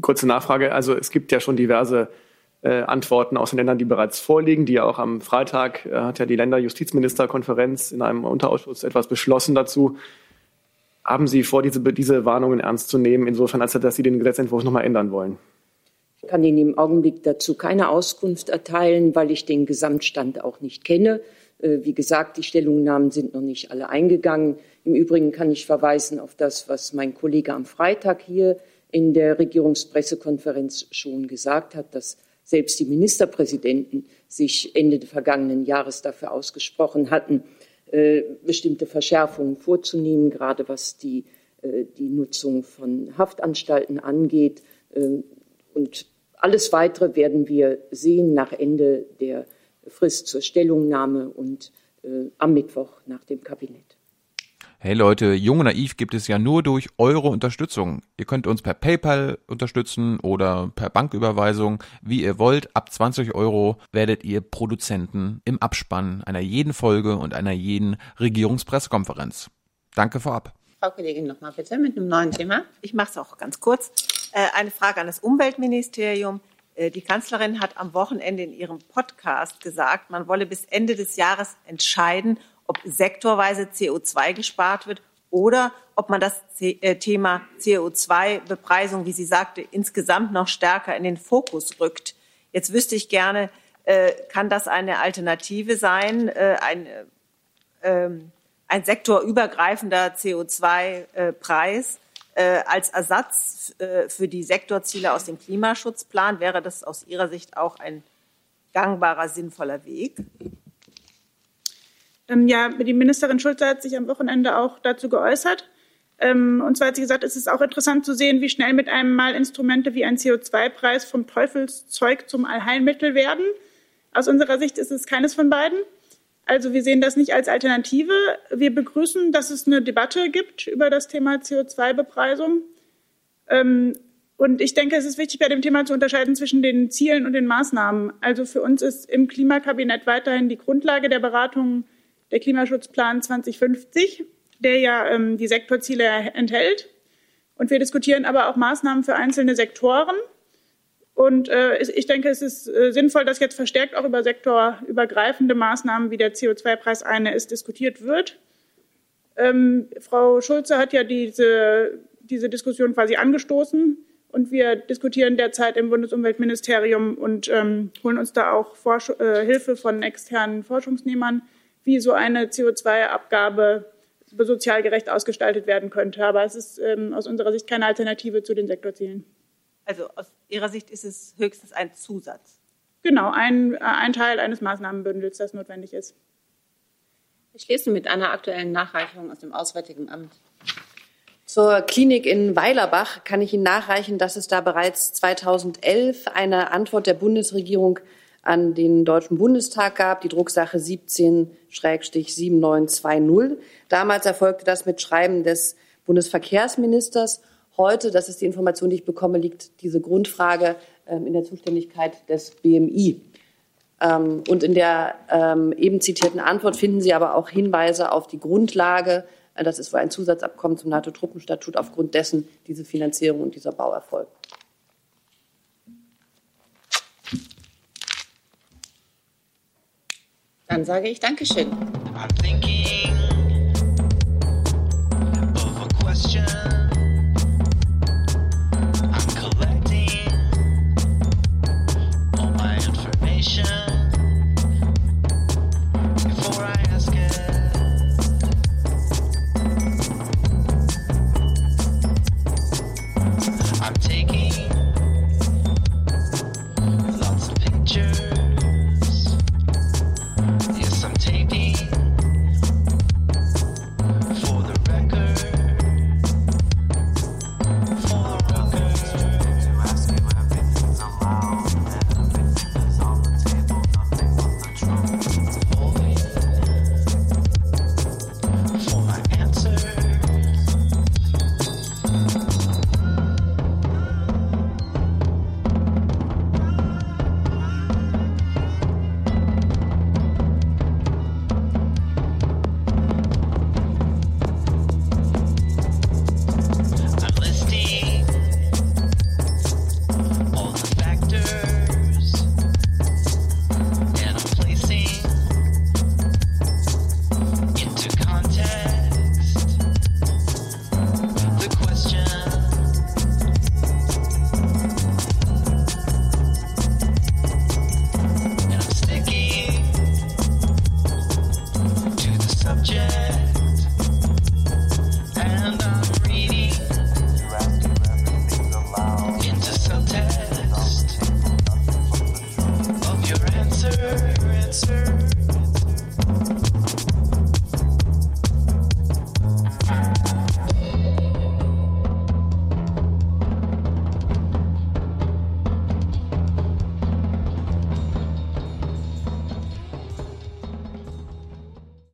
Kurze Nachfrage. Also es gibt ja schon diverse Antworten aus den Ländern, die bereits vorliegen, die ja auch am Freitag hat ja die Länderjustizministerkonferenz in einem Unterausschuss etwas beschlossen dazu. Haben Sie vor, diese Warnungen ernst zu nehmen, insofern als dass Sie den Gesetzentwurf nochmal ändern wollen? Ich kann Ihnen im Augenblick dazu keine Auskunft erteilen, weil ich den Gesamtstand auch nicht kenne. Wie gesagt, die Stellungnahmen sind noch nicht alle eingegangen. Im Übrigen kann ich verweisen auf das, was mein Kollege am Freitag hier in der Regierungspressekonferenz schon gesagt hat, dass selbst die Ministerpräsidenten sich Ende des vergangenen Jahres dafür ausgesprochen hatten, bestimmte Verschärfungen vorzunehmen, gerade was die Nutzung von Haftanstalten angeht. Und alles Weitere werden wir sehen nach Ende der Frist zur Stellungnahme und am Mittwoch nach dem Kabinett. Hey Leute, Jung und Naiv gibt es ja nur durch eure Unterstützung. Ihr könnt uns per PayPal unterstützen oder per Banküberweisung, wie ihr wollt. Ab 20 Euro werdet ihr Produzenten im Abspann einer jeden Folge und einer jeden Regierungspressekonferenz. Danke vorab. Frau Kollegin, nochmal bitte mit einem neuen Thema. Ich mache es auch ganz kurz. Eine Frage an das Umweltministerium. Die Kanzlerin hat am Wochenende in ihrem Podcast gesagt, man wolle bis Ende des Jahres entscheiden, ob sektorweise CO2 gespart wird oder ob man das Thema CO2-Bepreisung, wie sie sagte, insgesamt noch stärker in den Fokus rückt. Jetzt wüsste ich gerne, kann das eine Alternative sein, ein sektorübergreifender CO2-Preis als Ersatz für die Sektorziele aus dem Klimaschutzplan? Wäre das aus Ihrer Sicht auch ein gangbarer, sinnvoller Weg? Ja, die Ministerin Schulze hat sich am Wochenende auch dazu geäußert. Und zwar hat sie gesagt, es ist auch interessant zu sehen, wie schnell mit einem Mal Instrumente wie ein CO2-Preis vom Teufelszeug zum Allheilmittel werden. Aus unserer Sicht ist es keines von beiden. Also wir sehen das nicht als Alternative. Wir begrüßen, dass es eine Debatte gibt über das Thema CO2-Bepreisung. Und ich denke, es ist wichtig, bei dem Thema zu unterscheiden zwischen den Zielen und den Maßnahmen. Also für uns ist im Klimakabinett weiterhin die Grundlage der Beratungen der Klimaschutzplan 2050, der ja die Sektorziele enthält. Und wir diskutieren aber auch Maßnahmen für einzelne Sektoren. Und ich denke, es ist sinnvoll, dass jetzt verstärkt auch über sektorübergreifende Maßnahmen, wie der CO2-Preis eine ist, diskutiert wird. Frau Schulze hat ja diese Diskussion quasi angestoßen. Und wir diskutieren derzeit im Bundesumweltministerium und holen uns da auch Hilfe von externen Forschungsnehmern, wie so eine CO2-Abgabe sozial gerecht ausgestaltet werden könnte. Aber es ist aus unserer Sicht keine Alternative zu den Sektorzielen. Also aus Ihrer Sicht ist es höchstens ein Zusatz? Genau, ein Teil eines Maßnahmenbündels, das notwendig ist. Wir schließen mit einer aktuellen Nachreichung aus dem Auswärtigen Amt. Zur Klinik in Weilerbach kann ich Ihnen nachreichen, dass es da bereits 2011 eine Antwort der Bundesregierung an den Deutschen Bundestag gab, die Drucksache 17-7920. Damals erfolgte das mit Schreiben des Bundesverkehrsministers. Heute, das ist die Information, die ich bekomme, liegt diese Grundfrage in der Zuständigkeit des BMI. Und in der eben zitierten Antwort finden Sie aber auch Hinweise auf die Grundlage, das ist wohl ein Zusatzabkommen zum NATO-Truppenstatut, aufgrund dessen diese Finanzierung und dieser Bau erfolgt. Dann sage ich Dankeschön.